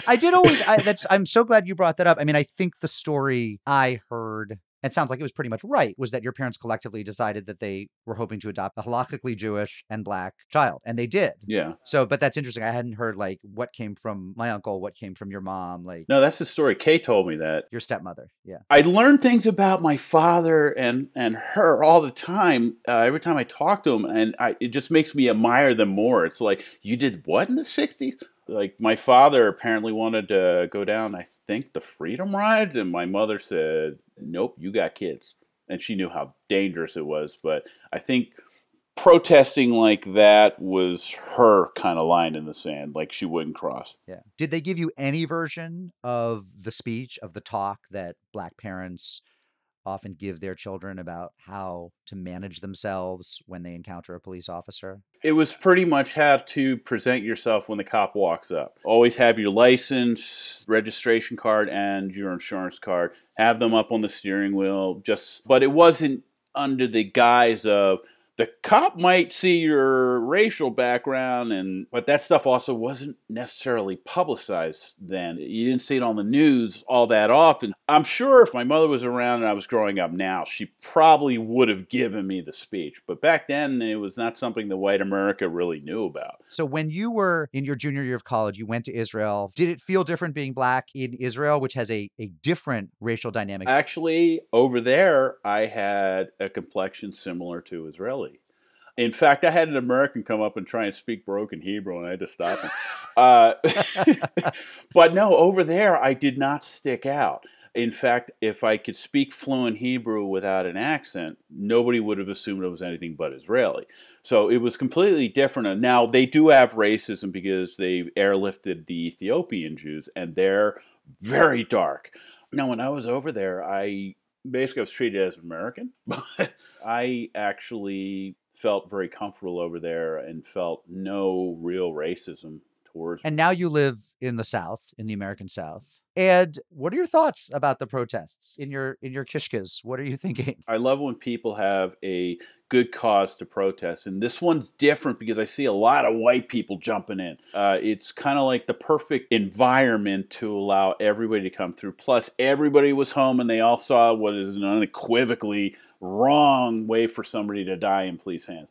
I'm so glad you brought that up. I mean, I think the story I heard, it sounds like it was pretty much right, was that your parents collectively decided that they were hoping to adopt a halakhically Jewish and black child. And they did. Yeah. So, but that's interesting. I hadn't heard like what came from my uncle, what came from your mom. Like, no, that's the story. Kay told me that. Your stepmother. Yeah. I learned things about my father and her all the time. Every time I talk to him, and it just makes me admire them more. It's like, you did what in the 60s? Like, my father apparently wanted to go down, I think, the Freedom Rides, and my mother said, nope, you got kids. And she knew how dangerous it was, but I think protesting like that was her kind of line in the sand, like she wouldn't cross. Yeah. Did they give you any version of the speech, of the talk that black parents often give their children about how to manage themselves when they encounter a police officer? It was pretty much how to present yourself when the cop walks up. Always have your license, registration card, and your insurance card. Have them up on the steering wheel. But it wasn't under the guise of, the cop might see your racial background, but that stuff also wasn't necessarily publicized then. You didn't see it on the news all that often. I'm sure if my mother was around and I was growing up now, she probably would have given me the speech. But back then, it was not something that white America really knew about. So when you were in your junior year of college, you went to Israel. Did it feel different being black in Israel, which has a different racial dynamic? Actually, over there, I had a complexion similar to Israeli. In fact, I had an American come up and try and speak broken Hebrew, and I had to stop him. But no, over there, I did not stick out. In fact, if I could speak fluent Hebrew without an accent, nobody would have assumed it was anything but Israeli. So it was completely different. Now, they do have racism because they've airlifted the Ethiopian Jews, and they're very dark. Now, when I was over there, I basically I was treated as an American, but I actually felt very comfortable over there and felt no real racism towards me. And now you live in the South, in the American South. And what are your thoughts about the protests in your kishkas? What are you thinking? I love when people have a good cause to protest. And this one's different because I see a lot of white people jumping in. It's kind of like the perfect environment to allow everybody to come through. Plus, everybody was home and they all saw what is an unequivocally wrong way for somebody to die in police hands.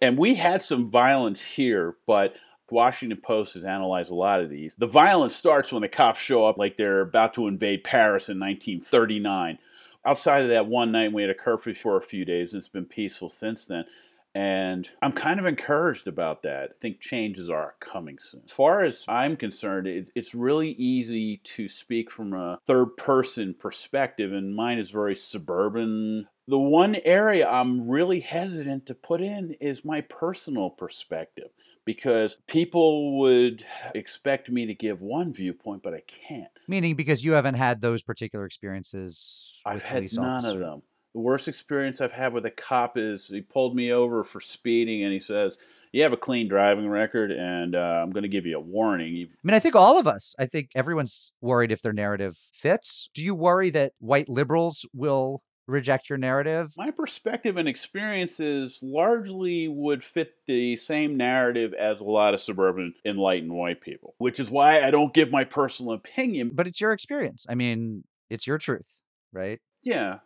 And we had some violence here, but Washington Post has analyzed a lot of these. The violence starts when the cops show up like they're about to invade Paris in 1939. Outside of that one night, we had a curfew for a few days, and it's been peaceful since then. And I'm kind of encouraged about that. I think changes are coming soon. As far as I'm concerned, it's really easy to speak from a third-person perspective, and mine is very suburban. The one area I'm really hesitant to put in is my personal perspective, because people would expect me to give one viewpoint, but I can't. Meaning because you haven't had those particular experiences with police officers? I've had none of them. The worst experience I've had with a cop is he pulled me over for speeding and he says, you have a clean driving record and I'm going to give you a warning. I mean, I think all of us, I think everyone's worried if their narrative fits. Do you worry that white liberals will reject your narrative? My perspective and experiences largely would fit the same narrative as a lot of suburban enlightened white people, which is why I don't give my personal opinion. But it's your experience. I mean, it's your truth, right? Yeah.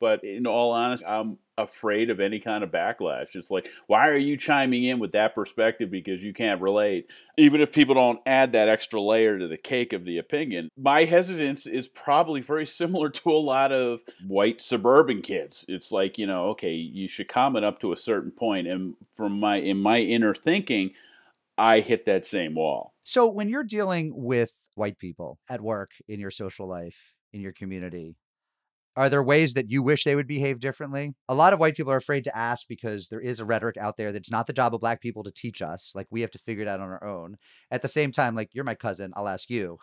But in all honesty, I'm afraid of any kind of backlash. It's like, why are you chiming in with that perspective because you can't relate? Even if people don't add that extra layer to the cake of the opinion, my hesitance is probably very similar to a lot of white suburban kids. It's like, okay, you should comment up to a certain point. And from my inner thinking, I hit that same wall. So when you're dealing with white people at work, in your social life, in your community, are there ways that you wish they would behave differently? A lot of white people are afraid to ask because there is a rhetoric out there that's not the job of black people to teach us. Like, we have to figure it out on our own. At the same time, like, you're my cousin, I'll ask you.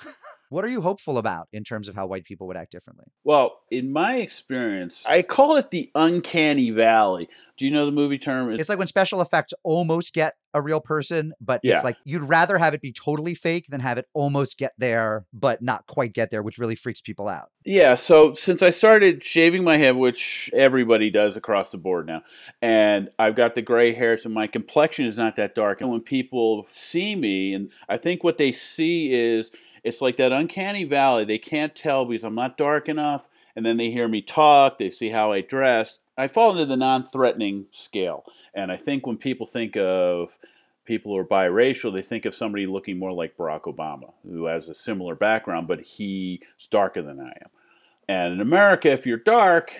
What are you hopeful about in terms of how white people would act differently? Well, in my experience, I call it the uncanny valley. Do you know the movie term? It's like when special effects almost get a real person, but yeah. It's like you'd rather have it be totally fake than have it almost get there, but not quite get there, which really freaks people out. Yeah. So since I started shaving my head, which everybody does across the board now, and I've got the gray hairs and my complexion is not that dark. And when people see me, and I think what they see is it's like that uncanny valley. They can't tell because I'm not dark enough. And then they hear me talk. They see how I dress. I fall into the non-threatening scale. And I think when people think of people who are biracial, they think of somebody looking more like Barack Obama, who has a similar background, but he's darker than I am. And in America, if you're dark,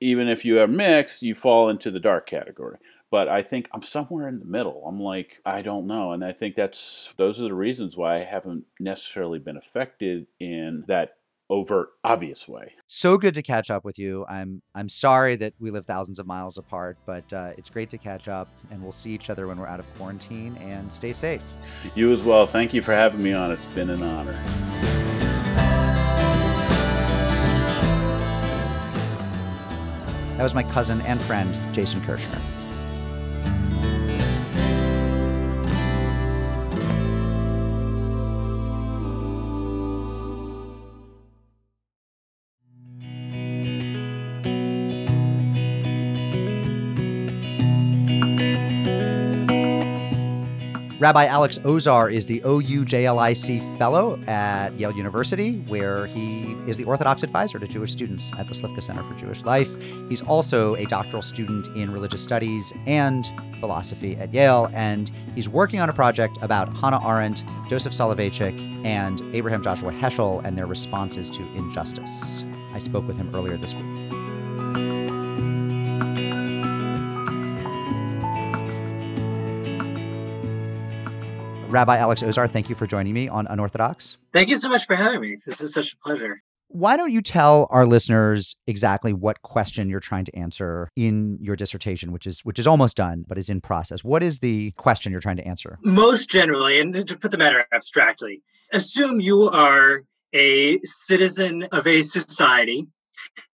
even if you are mixed, you fall into the dark category. But I think I'm somewhere in the middle. I'm like, I don't know. And I think those are the reasons why I haven't necessarily been affected in that overt, obvious way. So good to catch up with you. I'm sorry that we live thousands of miles apart, but it's great to catch up, and we'll see each other when we're out of quarantine, and stay safe. You as well. Thank you for having me on. It's been an honor. That was my cousin and friend, Jason Kirschner. Rabbi Alex Ozar is the OUJLIC Fellow at Yale University, where he is the Orthodox advisor to Jewish students at the Slifka Center for Jewish Life. He's also a doctoral student in religious studies and philosophy at Yale, and he's working on a project about Hannah Arendt, Joseph Soloveitchik, and Abraham Joshua Heschel and their responses to injustice. I spoke with him earlier this week. Rabbi Alex Ozar, thank you for joining me on Unorthodox. Thank you so much for having me. This is such a pleasure. Why don't you tell our listeners exactly what question you're trying to answer in your dissertation, which is almost done, but is in process. What is the question you're trying to answer? Most generally, and to put the matter abstractly, assume you are a citizen of a society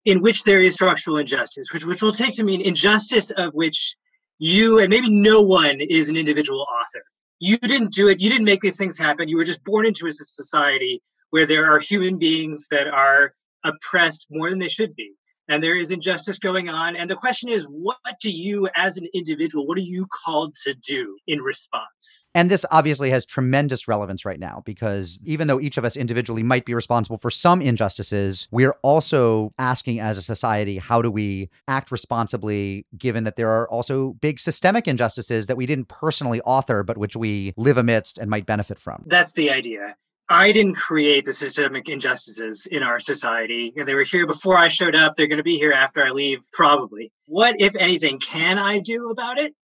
in which there is structural injustice, which will take to mean injustice of which you and maybe no one is an individual author. You didn't do it. You didn't make these things happen. You were just born into a society where there are human beings that are oppressed more than they should be. And there is injustice going on. And the question is, what do you as an individual, what are you called to do in response? And this obviously has tremendous relevance right now, because even though each of us individually might be responsible for some injustices, we're also asking as a society, how do we act responsibly, given that there are also big systemic injustices that we didn't personally author, but which we live amidst and might benefit from? That's the idea. I didn't create the systemic injustices in our society. They were here before I showed up. They're going to be here after I leave, probably. What, if anything, can I do about it?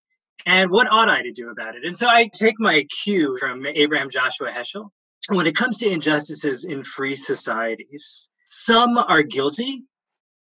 And what ought I to do about it? And so I take my cue from Abraham Joshua Heschel. When it comes to injustices in free societies, some are guilty,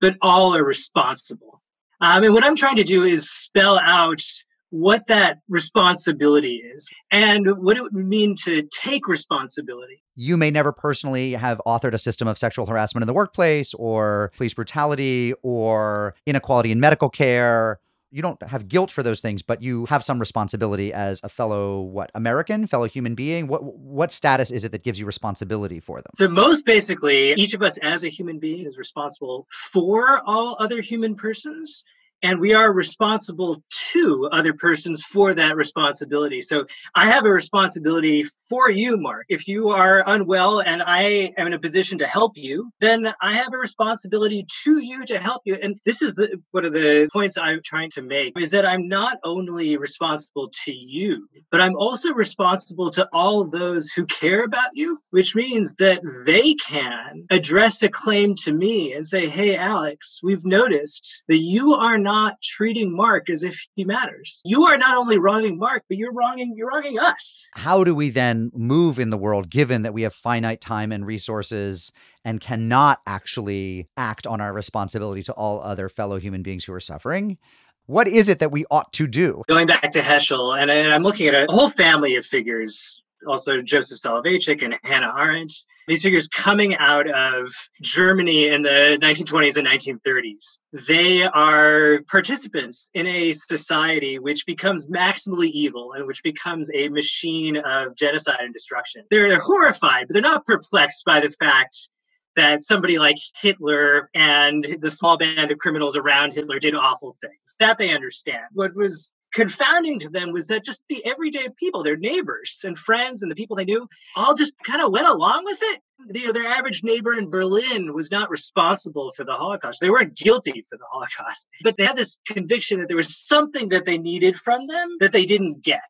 but all are responsible. And what I'm trying to do is spell out what that responsibility is and what it would mean to take responsibility. You may never personally have authored a system of sexual harassment in the workplace or police brutality or inequality in medical care. You don't have guilt for those things, but you have some responsibility as a fellow, American, fellow human being? What status is it that gives you responsibility for them? So most basically, each of us as a human being is responsible for all other human persons. And we are responsible to other persons for that responsibility. So I have a responsibility for you, Mark. If you are unwell and I am in a position to help you, then I have a responsibility to you to help you. And this is one of the points I'm trying to make, is that I'm not only responsible to you, but I'm also responsible to all those who care about you, which means that they can address a claim to me and say, hey, Alex, we've noticed that you are not treating Mark as if he matters. You are not only wronging Mark, but you're wronging us. How do we then move in the world, given that we have finite time and resources and cannot actually act on our responsibility to all other fellow human beings who are suffering? What is it that we ought to do? Going back to Heschel, and I'm looking at a whole family of figures, also Joseph Soloveitchik and Hannah Arendt, these figures coming out of Germany in the 1920s and 1930s. They are participants in a society which becomes maximally evil and which becomes a machine of genocide and destruction. They're horrified, but they're not perplexed by the fact that somebody like Hitler and the small band of criminals around Hitler did awful things. That they understand. What was confounding to them was that just the everyday people, their neighbors and friends and the people they knew, all just kind of went along with it. Their average neighbor in Berlin was not responsible for the Holocaust. They weren't guilty for the Holocaust, but they had this conviction that there was something that they needed from them that they didn't get.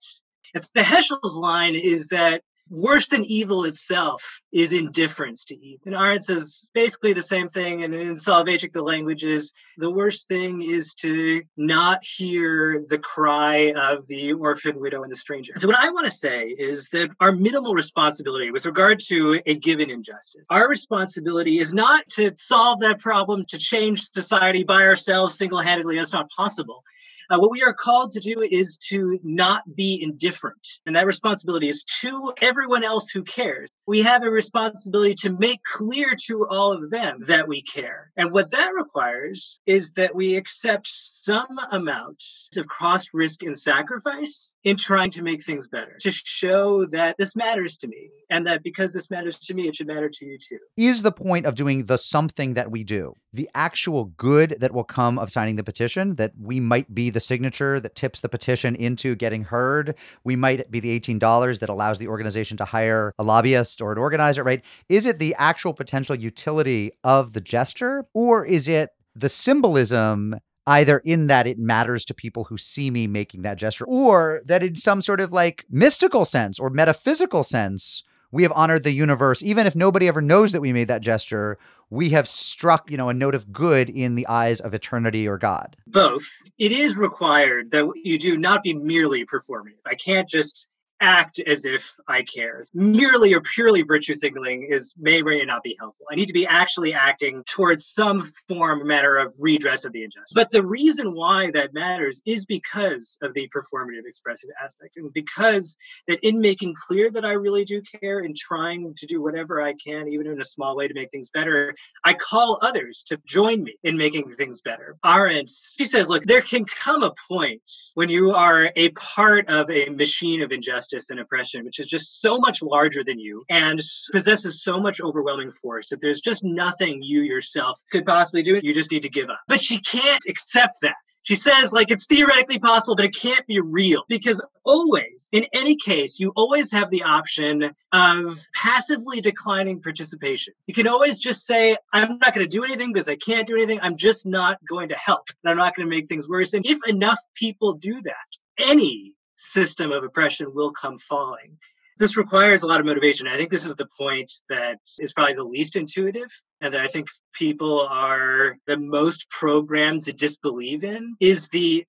It's the Heschel's line is that worse than evil itself is indifference to evil. And Arendt says basically the same thing. And in Soloveitchik, the language is the worst thing is to not hear the cry of the orphan, widow, and the stranger. So what I want to say is that our minimal responsibility with regard to a given injustice, our responsibility is not to solve that problem, to change society by ourselves single-handedly. That's not possible. What we are called to do is to not be indifferent. And that responsibility is to everyone else who cares. We have a responsibility to make clear to all of them that we care. And what that requires is that we accept some amount of cost, risk, and sacrifice in trying to make things better, to show that this matters to me, and that because this matters to me, it should matter to you too. Is the point of doing the something that we do, the actual good that will come of signing the petition, that we might be the signature that tips the petition into getting heard, we might be the $18 that allows the organization to hire a lobbyist or an organizer, right? Is it the actual potential utility of the gesture, or is it the symbolism, either in that it matters to people who see me making that gesture, or that in some sort of like mystical sense or metaphysical sense, we have honored the universe. Even if nobody ever knows that we made that gesture, we have struck, a note of good in the eyes of eternity or God. Both. It is required that what you do not be merely performative. I can't just act as if I care. Merely or purely virtue signaling may or may not be helpful. I need to be actually acting towards some form or manner of redress of the injustice. But the reason why that matters is because of the performative expressive aspect, and because that in making clear that I really do care and trying to do whatever I can, even in a small way, to make things better, I call others to join me in making things better. Arendt, she says, look, there can come a point when you are a part of a machine of injustice and oppression, which is just so much larger than you and possesses so much overwhelming force that there's just nothing you yourself could possibly do. You just need to give up. But she can't accept that. She says, like, it's theoretically possible, but it can't be real, because always, in any case, you always have the option of passively declining participation. You can always just say, I'm not going to do anything because I can't do anything. I'm just not going to help, and I'm not going to make things worse. And if enough people do that, any system of oppression will come falling. This requires a lot of motivation. I think this is the point that is probably the least intuitive, and that I think people are the most programmed to disbelieve in, is the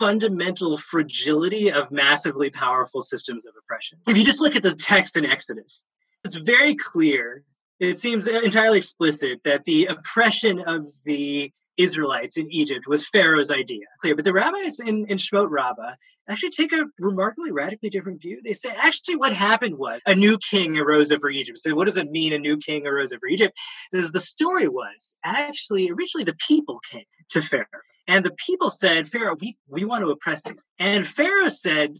fundamental fragility of massively powerful systems of oppression. If you just look at the text in Exodus, it's very clear, it seems entirely explicit, that the oppression of the Israelites in Egypt was Pharaoh's idea. Clear. But the rabbis in Shemot Rabbah actually take a remarkably radically different view. They say, actually, what happened was a new king arose over Egypt. So what does it mean a new king arose over Egypt? The story was, actually, originally the people came to Pharaoh. And the people said, Pharaoh, we want to oppress these. And Pharaoh said,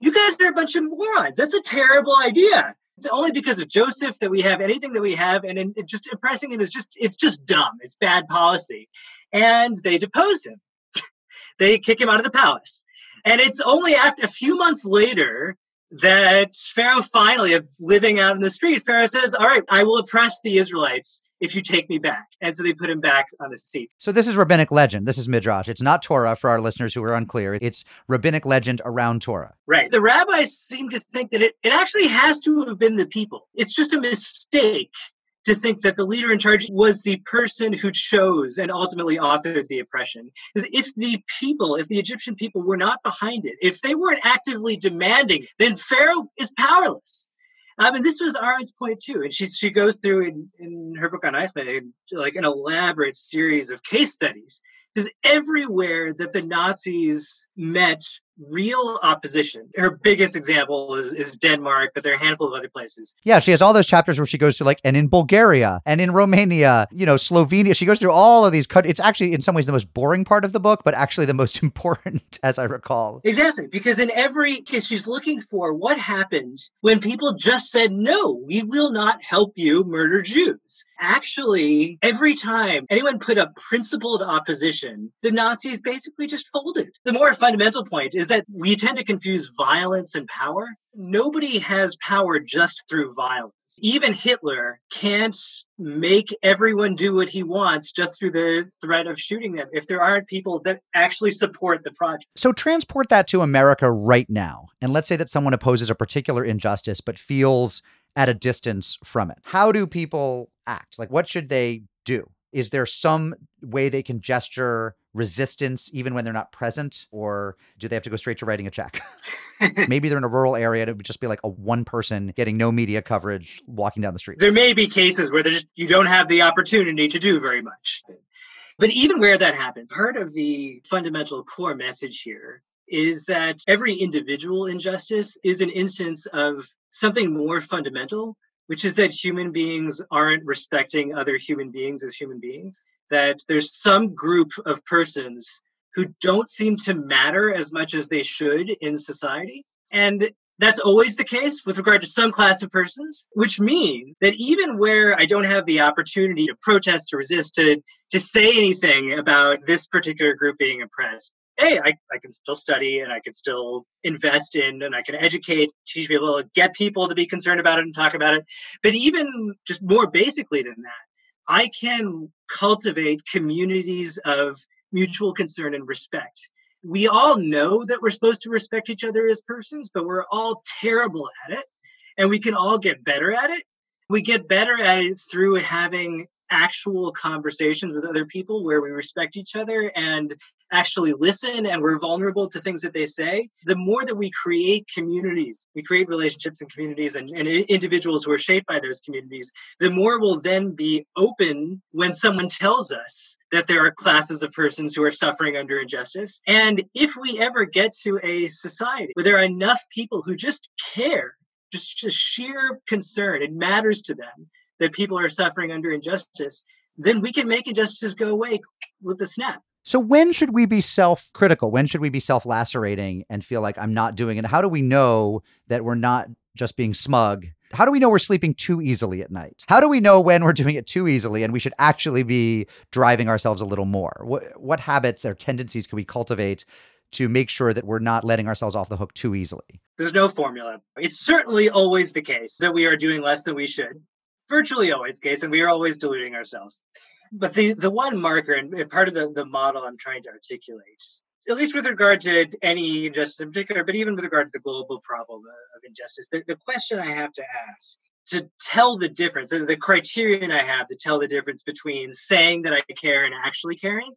you guys are a bunch of morons. That's a terrible idea. It's only because of Joseph that we have anything that we have, and just oppressing him is just dumb. It's bad policy. And they depose him. They kick him out of the palace. And it's only after a few months later that Pharaoh finally, living out in the street, Pharaoh says, all right, I will oppress the Israelites if you take me back. And so they put him back on the seat. So this is rabbinic legend. This is Midrash. It's not Torah, for our listeners who are unclear. It's rabbinic legend around Torah. Right. The rabbis seem to think that it actually has to have been the people. It's just a mistake to think that the leader in charge was the person who chose and ultimately authored the oppression. Because if the Egyptian people were not behind it, if they weren't actively demanding, then Pharaoh is powerless. And this was Arendt's point, too. And she goes through in her book on Eichmann, like an elaborate series of case studies. Because everywhere that the Nazis met real opposition, her biggest example is Denmark, but there are a handful of other places. Yeah, she has all those chapters where she goes through, and in Bulgaria, and in Romania, Slovenia. She goes through all of these countries. It's actually, in some ways, the most boring part of the book, but actually the most important, as I recall. Exactly, because in every case, she's looking for what happened when people just said, no, we will not help you murder Jews. Actually, every time anyone put up principled opposition, the Nazis basically just folded. The more fundamental point is that we tend to confuse violence and power. Nobody has power just through violence. Even Hitler can't make everyone do what he wants just through the threat of shooting them if there aren't people that actually support the project. So transport that to America right now. And let's say that someone opposes a particular injustice but feels at a distance from it. How do people act? What should they do? Is there some way they can gesture resistance even when they're not present? Or do they have to go straight to writing a check? Maybe they're in a rural area and it would just be like a one person getting no media coverage walking down the street. There may be cases where you don't have the opportunity to do very much. But even where that happens, part of the fundamental core message here is that every individual injustice is an instance of something more fundamental, which is that human beings aren't respecting other human beings as human beings, that there's some group of persons who don't seem to matter as much as they should in society. And that's always the case with regard to some class of persons, which means that even where I don't have the opportunity to protest, to resist, to say anything about this particular group being oppressed, hey, I can still study and I can still invest in and I can educate, teach people, get people to be concerned about it and talk about it. But even just more basically than that, I can cultivate communities of mutual concern and respect. We all know that we're supposed to respect each other as persons, but we're all terrible at it. And we can all get better at it. We get better at it through having actual conversations with other people where we respect each other and actually listen and we're vulnerable to things that they say, the more that we create communities, we create relationships and communities and individuals who are shaped by those communities, the more we'll then be open when someone tells us that there are classes of persons who are suffering under injustice. And if we ever get to a society where there are enough people who just care, just sheer concern, it matters to them that people are suffering under injustice, then we can make injustices go away with a snap. So when should we be self-critical? When should we be self-lacerating and feel like I'm not doing it? How do we know that we're not just being smug? How do we know we're sleeping too easily at night? How do we know when we're doing it too easily and we should actually be driving ourselves a little more? What habits or tendencies can we cultivate to make sure that we're not letting ourselves off the hook too easily? There's no formula. It's certainly always the case that we are doing less than we should. Virtually always the case, and we are always deluding ourselves. But the one marker and part of the model I'm trying to articulate, at least with regard to any injustice in particular, but even with regard to the global problem of injustice, the question I have to ask to tell the difference, the criterion I have to tell the difference between saying that I care and actually caring,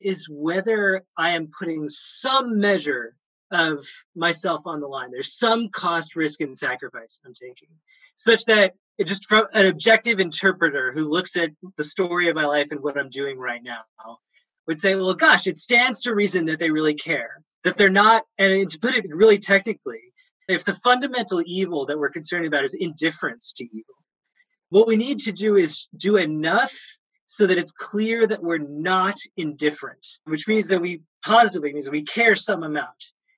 is whether I am putting some measure of myself on the line. There's some cost, risk, and sacrifice I'm taking, such that it just from an objective interpreter who looks at the story of my life and what I'm doing right now would say, well, gosh, it stands to reason that they really care, that they're not, and to put it really technically, if the fundamental evil that we're concerned about is indifference to evil, what we need to do is do enough so that it's clear that we're not indifferent, which means that we positively means we care some amount.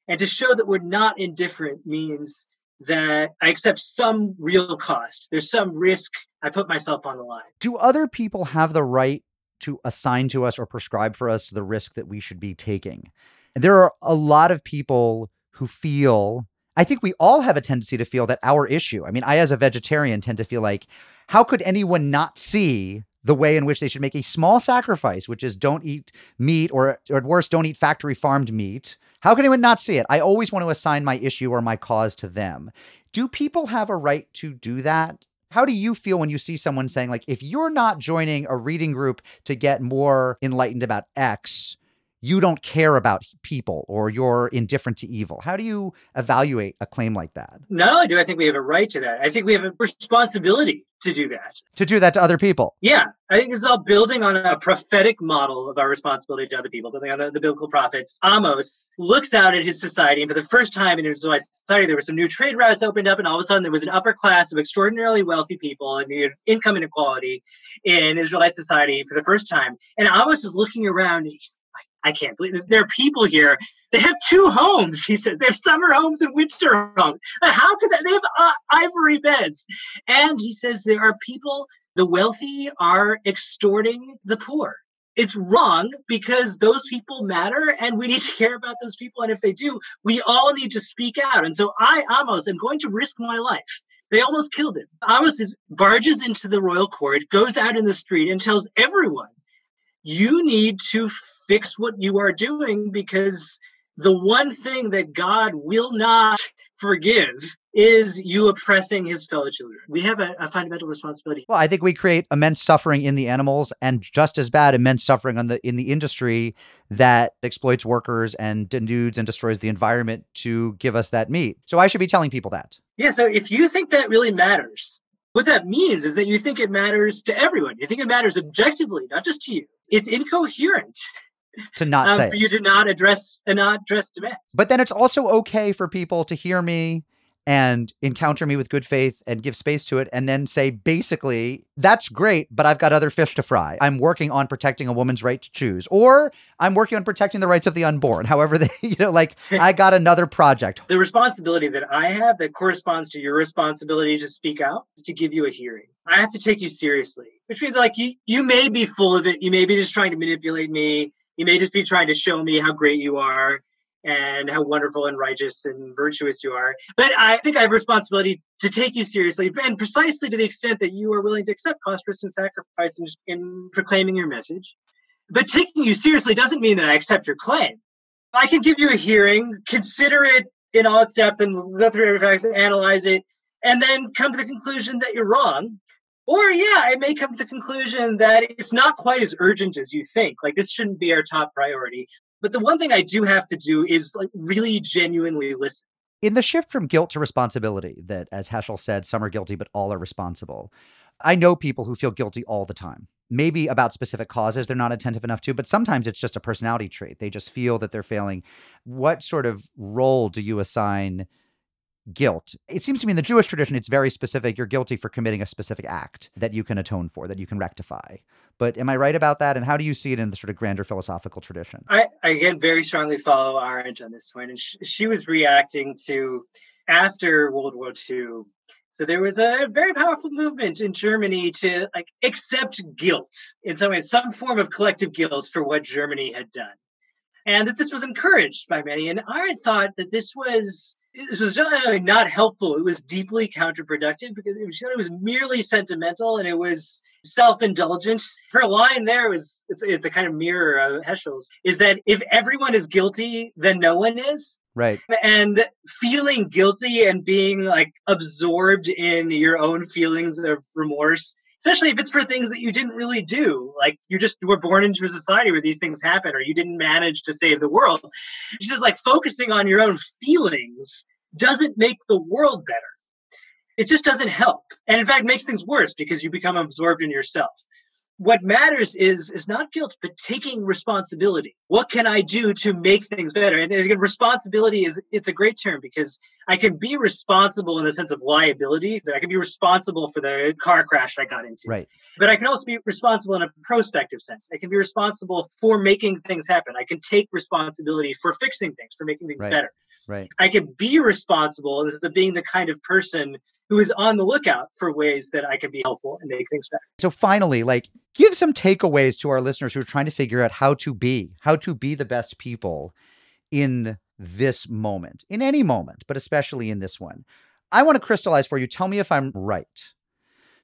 And to show that we're not indifferent means that I accept some real cost. There's some risk. I put myself on the line. Do other people have the right to assign to us or prescribe for us the risk that we should be taking? And there are a lot of people who feel, I think we all have a tendency to feel that our issue, I mean, I as a vegetarian tend to feel like, how could anyone not see the way in which they should make a small sacrifice, which is don't eat meat or at worst, don't eat factory farmed meat. How can anyone not see it? I always want to assign my issue or my cause to them. Do people have a right to do that? How do you feel when you see someone saying, like, if you're not joining a reading group to get more enlightened about X, you don't care about people or you're indifferent to evil? How do you evaluate a claim like that? Not only do I think we have a right to that, I think we have a responsibility to do that. To do that to other people? Yeah. I think this is all building on a prophetic model of our responsibility to other people, building on the biblical prophets. Amos looks out at his society, and for the first time in his society, there were some new trade routes opened up, and all of a sudden there was an upper class of extraordinarily wealthy people and the income inequality in Israelite society for the first time. And Amos is looking around, and he's like, I can't believe it. There are people here. They have two homes, he says. They have summer homes and winter homes. How could that? They have ivory beds. And he says there are people, the wealthy are extorting the poor. It's wrong because those people matter and we need to care about those people. And if they do, we all need to speak out. And so I, Amos, am going to risk my life. They almost killed him. Amos barges into the royal court, goes out in the street and tells everyone, you need to fix what you are doing because the one thing that God will not forgive is you oppressing his fellow children. We have a fundamental responsibility. Well, I think we create immense suffering in the animals and just as bad immense suffering in the industry that exploits workers and denudes and destroys the environment to give us that meat. So I should be telling people that. Yeah, so if you think that really matters, what that means is that you think it matters to everyone. You think it matters objectively, not just to you. It's incoherent. To not say for you to not address demands. But then it's also okay for people to hear me and encounter me with good faith and give space to it and then say, basically, that's great, but I've got other fish to fry. I'm working on protecting a woman's right to choose, or I'm working on protecting the rights of the unborn. However, I got another project. The responsibility that I have that corresponds to your responsibility to speak out is to give you a hearing. I have to take you seriously, which means like you may be full of it. You may be just trying to manipulate me. You may just be trying to show me how great you are and how wonderful and righteous and virtuous you are. But I think I have a responsibility to take you seriously, and precisely to the extent that you are willing to accept cost, risk, and sacrifice in proclaiming your message. But taking you seriously doesn't mean that I accept your claim. I can give you a hearing, consider it in all its depth and go through every fact and analyze it, and then come to the conclusion that you're wrong. Or, yeah, I may come to the conclusion that it's not quite as urgent as you think. Like, this shouldn't be our top priority. But the one thing I do have to do is like really genuinely listen. In the shift from guilt to responsibility that, as Heschel said, some are guilty, but all are responsible. I know people who feel guilty all the time, maybe about specific causes they're not attentive enough to, but sometimes it's just a personality trait. They just feel that they're failing. What sort of role do you assign guilt? It seems to me in the Jewish tradition, it's very specific. You're guilty for committing a specific act that you can atone for, that you can rectify. But am I right about that? And how do you see it in the sort of grander philosophical tradition? I again, very strongly follow Arendt on this point. And she was reacting to after World War II. So there was a very powerful movement in Germany to like accept guilt in some way, some form of collective guilt for what Germany had done. And that this was encouraged by many. And Arendt thought that this was not helpful. It was deeply counterproductive because it was merely sentimental and it was self-indulgent. Her line there was, it's a kind of mirror of Heschel's, is that if everyone is guilty, then no one is. Right. And feeling guilty and being like absorbed in your own feelings of remorse, especially if it's for things that you didn't really do, like you just were born into a society where these things happen or you didn't manage to save the world. She says, like, focusing on your own feelings doesn't make the world better. It just doesn't help. And in fact, makes things worse because you become absorbed in yourself. What matters is not guilt, but taking responsibility. What can I do to make things better? And again, responsibility it's a great term because I can be responsible in the sense of liability. I can be responsible for the car crash I got into. Right. But I can also be responsible in a prospective sense. I can be responsible for making things happen. I can take responsibility for fixing things, for making things better. Right. I can be responsible in the sense of being the kind of person who is on the lookout for ways that I can be helpful and make things better. So finally, like, give some takeaways to our listeners who are trying to figure out how to be the best people in this moment, in any moment, but especially in this one. I want to crystallize for you. Tell me if I'm right.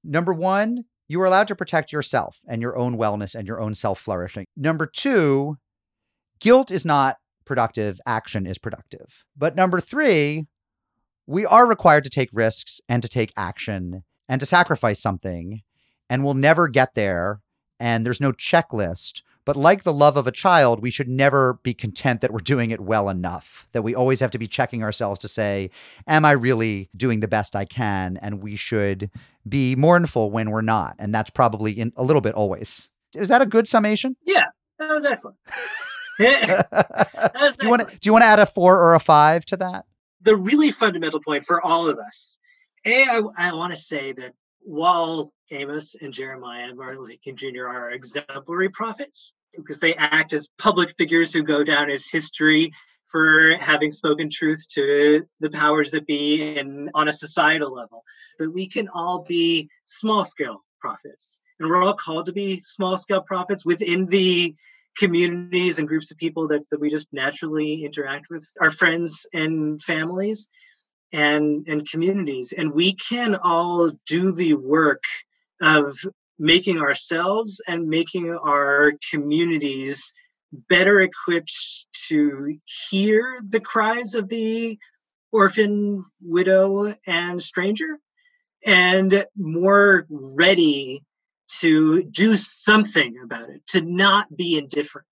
Number one, you are allowed to protect yourself and your own wellness and your own self-flourishing. Number two, guilt is not productive. Action is productive. But number three, we are required to take risks and to take action and to sacrifice something, and we'll never get there. And there's no checklist. But like the love of a child, we should never be content that we're doing it well enough, that we always have to be checking ourselves to say, am I really doing the best I can? And we should be mournful when we're not. And that's probably in a little bit always. Is that a good summation? Yeah, that was excellent. Do you want to add a 4 or a 5 to that? The really fundamental point for all of us, I want to say that while Amos and Jeremiah and Martin Luther King Jr. are exemplary prophets, because they act as public figures who go down as history for having spoken truth to the powers that be and on a societal level, but we can all be small-scale prophets. And we're all called to be small-scale prophets within the communities and groups of people that we just naturally interact with, our friends and families and communities. And we can all do the work of making ourselves and making our communities better equipped to hear the cries of the orphan, widow, and stranger, and more ready to do something about it, to not be indifferent.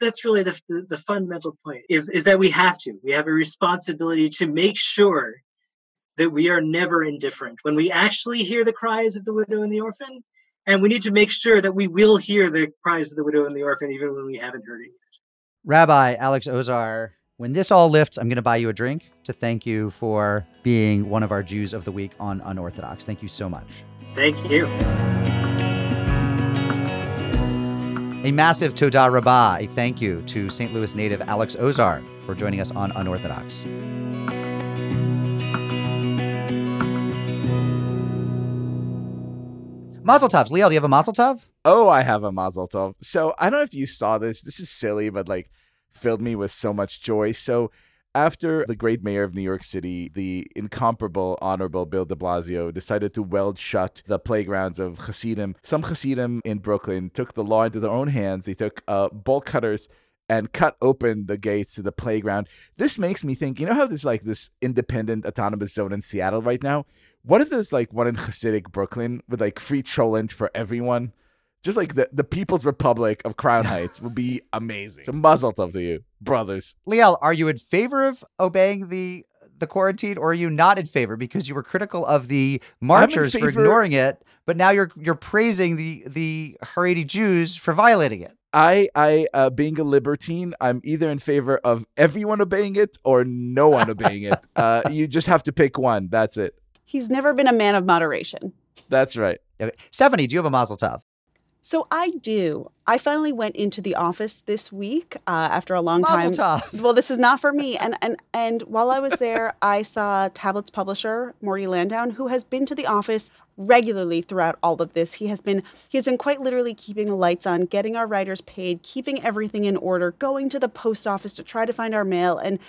That's really the fundamental point, is that we have a responsibility to make sure that we are never indifferent when we actually hear the cries of the widow and the orphan. And we need to make sure that we will hear the cries of the widow and the orphan, even when we haven't heard it yet. Rabbi Alex Ozar, when this all lifts, I'm going to buy you a drink to thank you for being one of our Jews of the Week on Unorthodox. Thank you so much. Thank you. A massive Todah Rabbah, a thank you to St. Louis native Alex Ozar for joining us on Unorthodox. Mazel Tovs. Liel, do you have a Mazel Tov? Oh, I have a Mazel Tov. So I don't know if you saw this. This is silly, but like filled me with so much joy. So after the great mayor of New York City, the incomparable Honorable Bill de Blasio, decided to weld shut the playgrounds of Hasidim, some Hasidim in Brooklyn took the law into their own hands. They took bolt cutters and cut open the gates to the playground. This makes me think, you know how there's like this independent autonomous zone in Seattle right now? What if there's like one in Hasidic Brooklyn with like free trollage for everyone? Just like the People's Republic of Crown Heights would be amazing. So mazel tov to you, brothers. Liel, are you in favor of obeying the quarantine, or are you not in favor because you were critical of the marchers for ignoring it, but now you're praising the Haredi Jews for violating it? I being a libertine, I'm either in favor of everyone obeying it or no one obeying it. You just have to pick one. That's it. He's never been a man of moderation. That's right. Okay. Stephanie, do you have a mazel tov? So I do. I finally went into the office this week after a long time. Mazel tov. Well, this is not for me. And while I was there, I saw Tablet's publisher, Morty Landown, who has been to the office regularly throughout all of this. He has been quite literally keeping the lights on, getting our writers paid, keeping everything in order, going to the post office to try to find our mail, and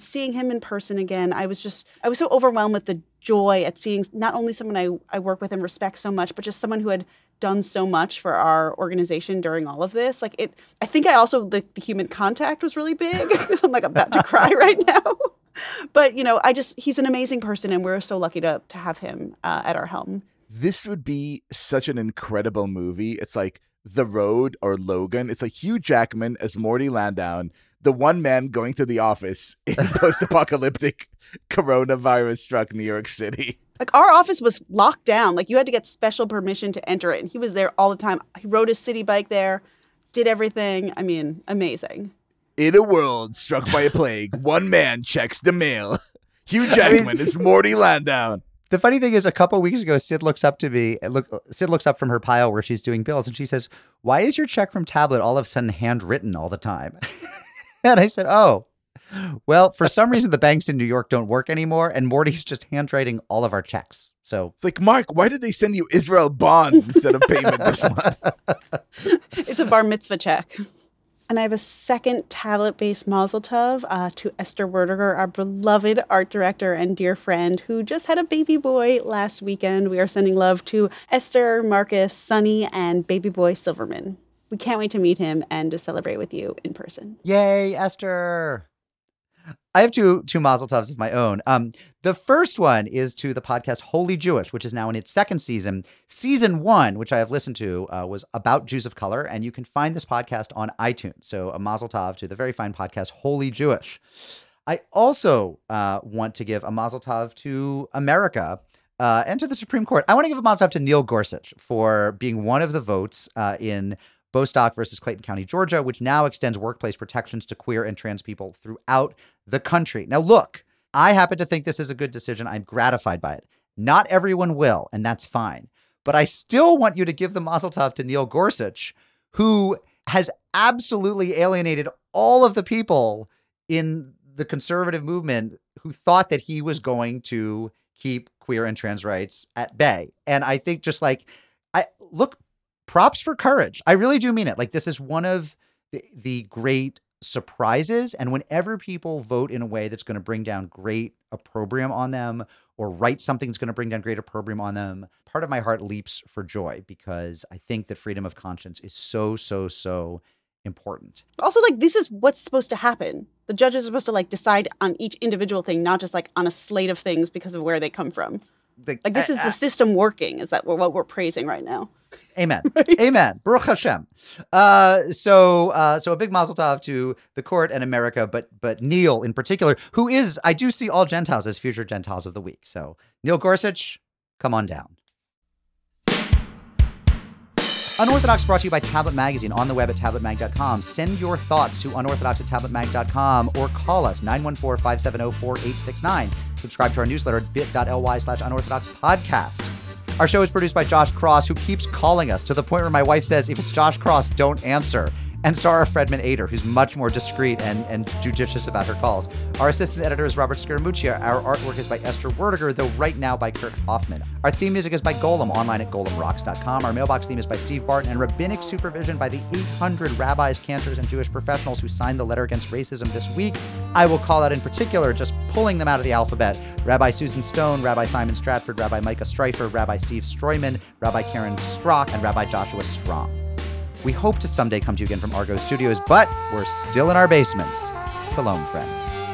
seeing him in person again. I was so overwhelmed with the joy at seeing not only someone I work with and respect so much, but just someone who had done so much for our organization during all of this. Like it, I think I also, the human contact was really big. I'm like, I'm about to cry right now. But, you know, he's an amazing person, and we're so lucky to have him at our helm. This would be such an incredible movie. It's like The Road or Logan. It's like Hugh Jackman as Morty Landown, the one man going to the office in post-apocalyptic coronavirus-struck New York City. Like, our office was locked down. Like, you had to get special permission to enter it. And he was there all the time. He rode his city bike there, did everything. I mean, amazing. In a world struck by a plague, one man checks the mail. Hugh Jackman is Morty Landown. The funny thing is, a couple of weeks ago, Sid looks up from her pile where she's doing bills, and she says, "Why is your check from Tablet all of a sudden handwritten all the time?" And I said, "Oh, well, for some reason, the banks in New York don't work anymore, and Morty's just handwriting all of our checks." So it's like, Mark, why did they send you Israel bonds instead of payment this month? It's a bar mitzvah check. And I have a second Tablet-based mazel tov to Esther Werdiger, our beloved art director and dear friend, who just had a baby boy last weekend. We are sending love to Esther, Marcus, Sonny, and baby boy Silverman. We can't wait to meet him and to celebrate with you in person. Yay, Esther! I have two mazel tovs of my own. The first one is to the podcast Holy Jewish, which is now in its second season. Season 1, which I have listened to, was about Jews of color, and you can find this podcast on iTunes. So a mazel tov to the very fine podcast Holy Jewish. I also want to give a mazel tov to America and to the Supreme Court. I want to give a mazel tov to Neil Gorsuch for being one of the votes in Bostock versus Clayton County, Georgia, which now extends workplace protections to queer and trans people throughout the country. Now, look, I happen to think this is a good decision. I'm gratified by it. Not everyone will, and that's fine. But I still want you to give the mazel tov to Neil Gorsuch, who has absolutely alienated all of the people in the conservative movement who thought that he was going to keep queer and trans rights at bay. And I think just like, props for courage. I really do mean it. Like, this is one of the great surprises. And whenever people vote in a way that's going to bring down great opprobrium on them, or write something that's going to bring down great opprobrium on them, part of my heart leaps for joy, because I think that freedom of conscience is so, so, so important. Also, like, this is what's supposed to happen. The judges are supposed to, like, decide on each individual thing, not just, like, on a slate of things because of where they come from. Like, this is the system working. Is that what we're praising right now? Amen. Right? Amen. Baruch Hashem. So a big mazel tov to the court and America, but Neil in particular, who is, I do see all Gentiles as future Gentiles of the week. So Neil Gorsuch, come on down. Unorthodox brought to you by Tablet Magazine on the web at tabletmag.com. Send your thoughts to unorthodox@tabletmag.com or call us 914-570-4869. Subscribe to our newsletter at bit.ly/unorthodoxpodcast. Our show is produced by Josh Cross, who keeps calling us to the point where my wife says, if it's Josh Cross, don't answer. And Sarah Fredman Ader, who's much more discreet and judicious about her calls. Our assistant editor is Robert Scaramuccia. Our artwork is by Esther Werdiger, though right now by Kurt Hoffman. Our theme music is by Golem, online at golemrocks.com. Our mailbox theme is by Steve Barton, and rabbinic supervision by the 800 rabbis, cantors, and Jewish professionals who signed the letter against racism this week. I will call out in particular, just pulling them out of the alphabet, Rabbi Susan Stone, Rabbi Simon Stratford, Rabbi Micah Streifer, Rabbi Steve Stroyman, Rabbi Karen Strock, and Rabbi Joshua Strong. We hope to someday come to you again from Argo Studios, but we're still in our basements. Shalom, friends.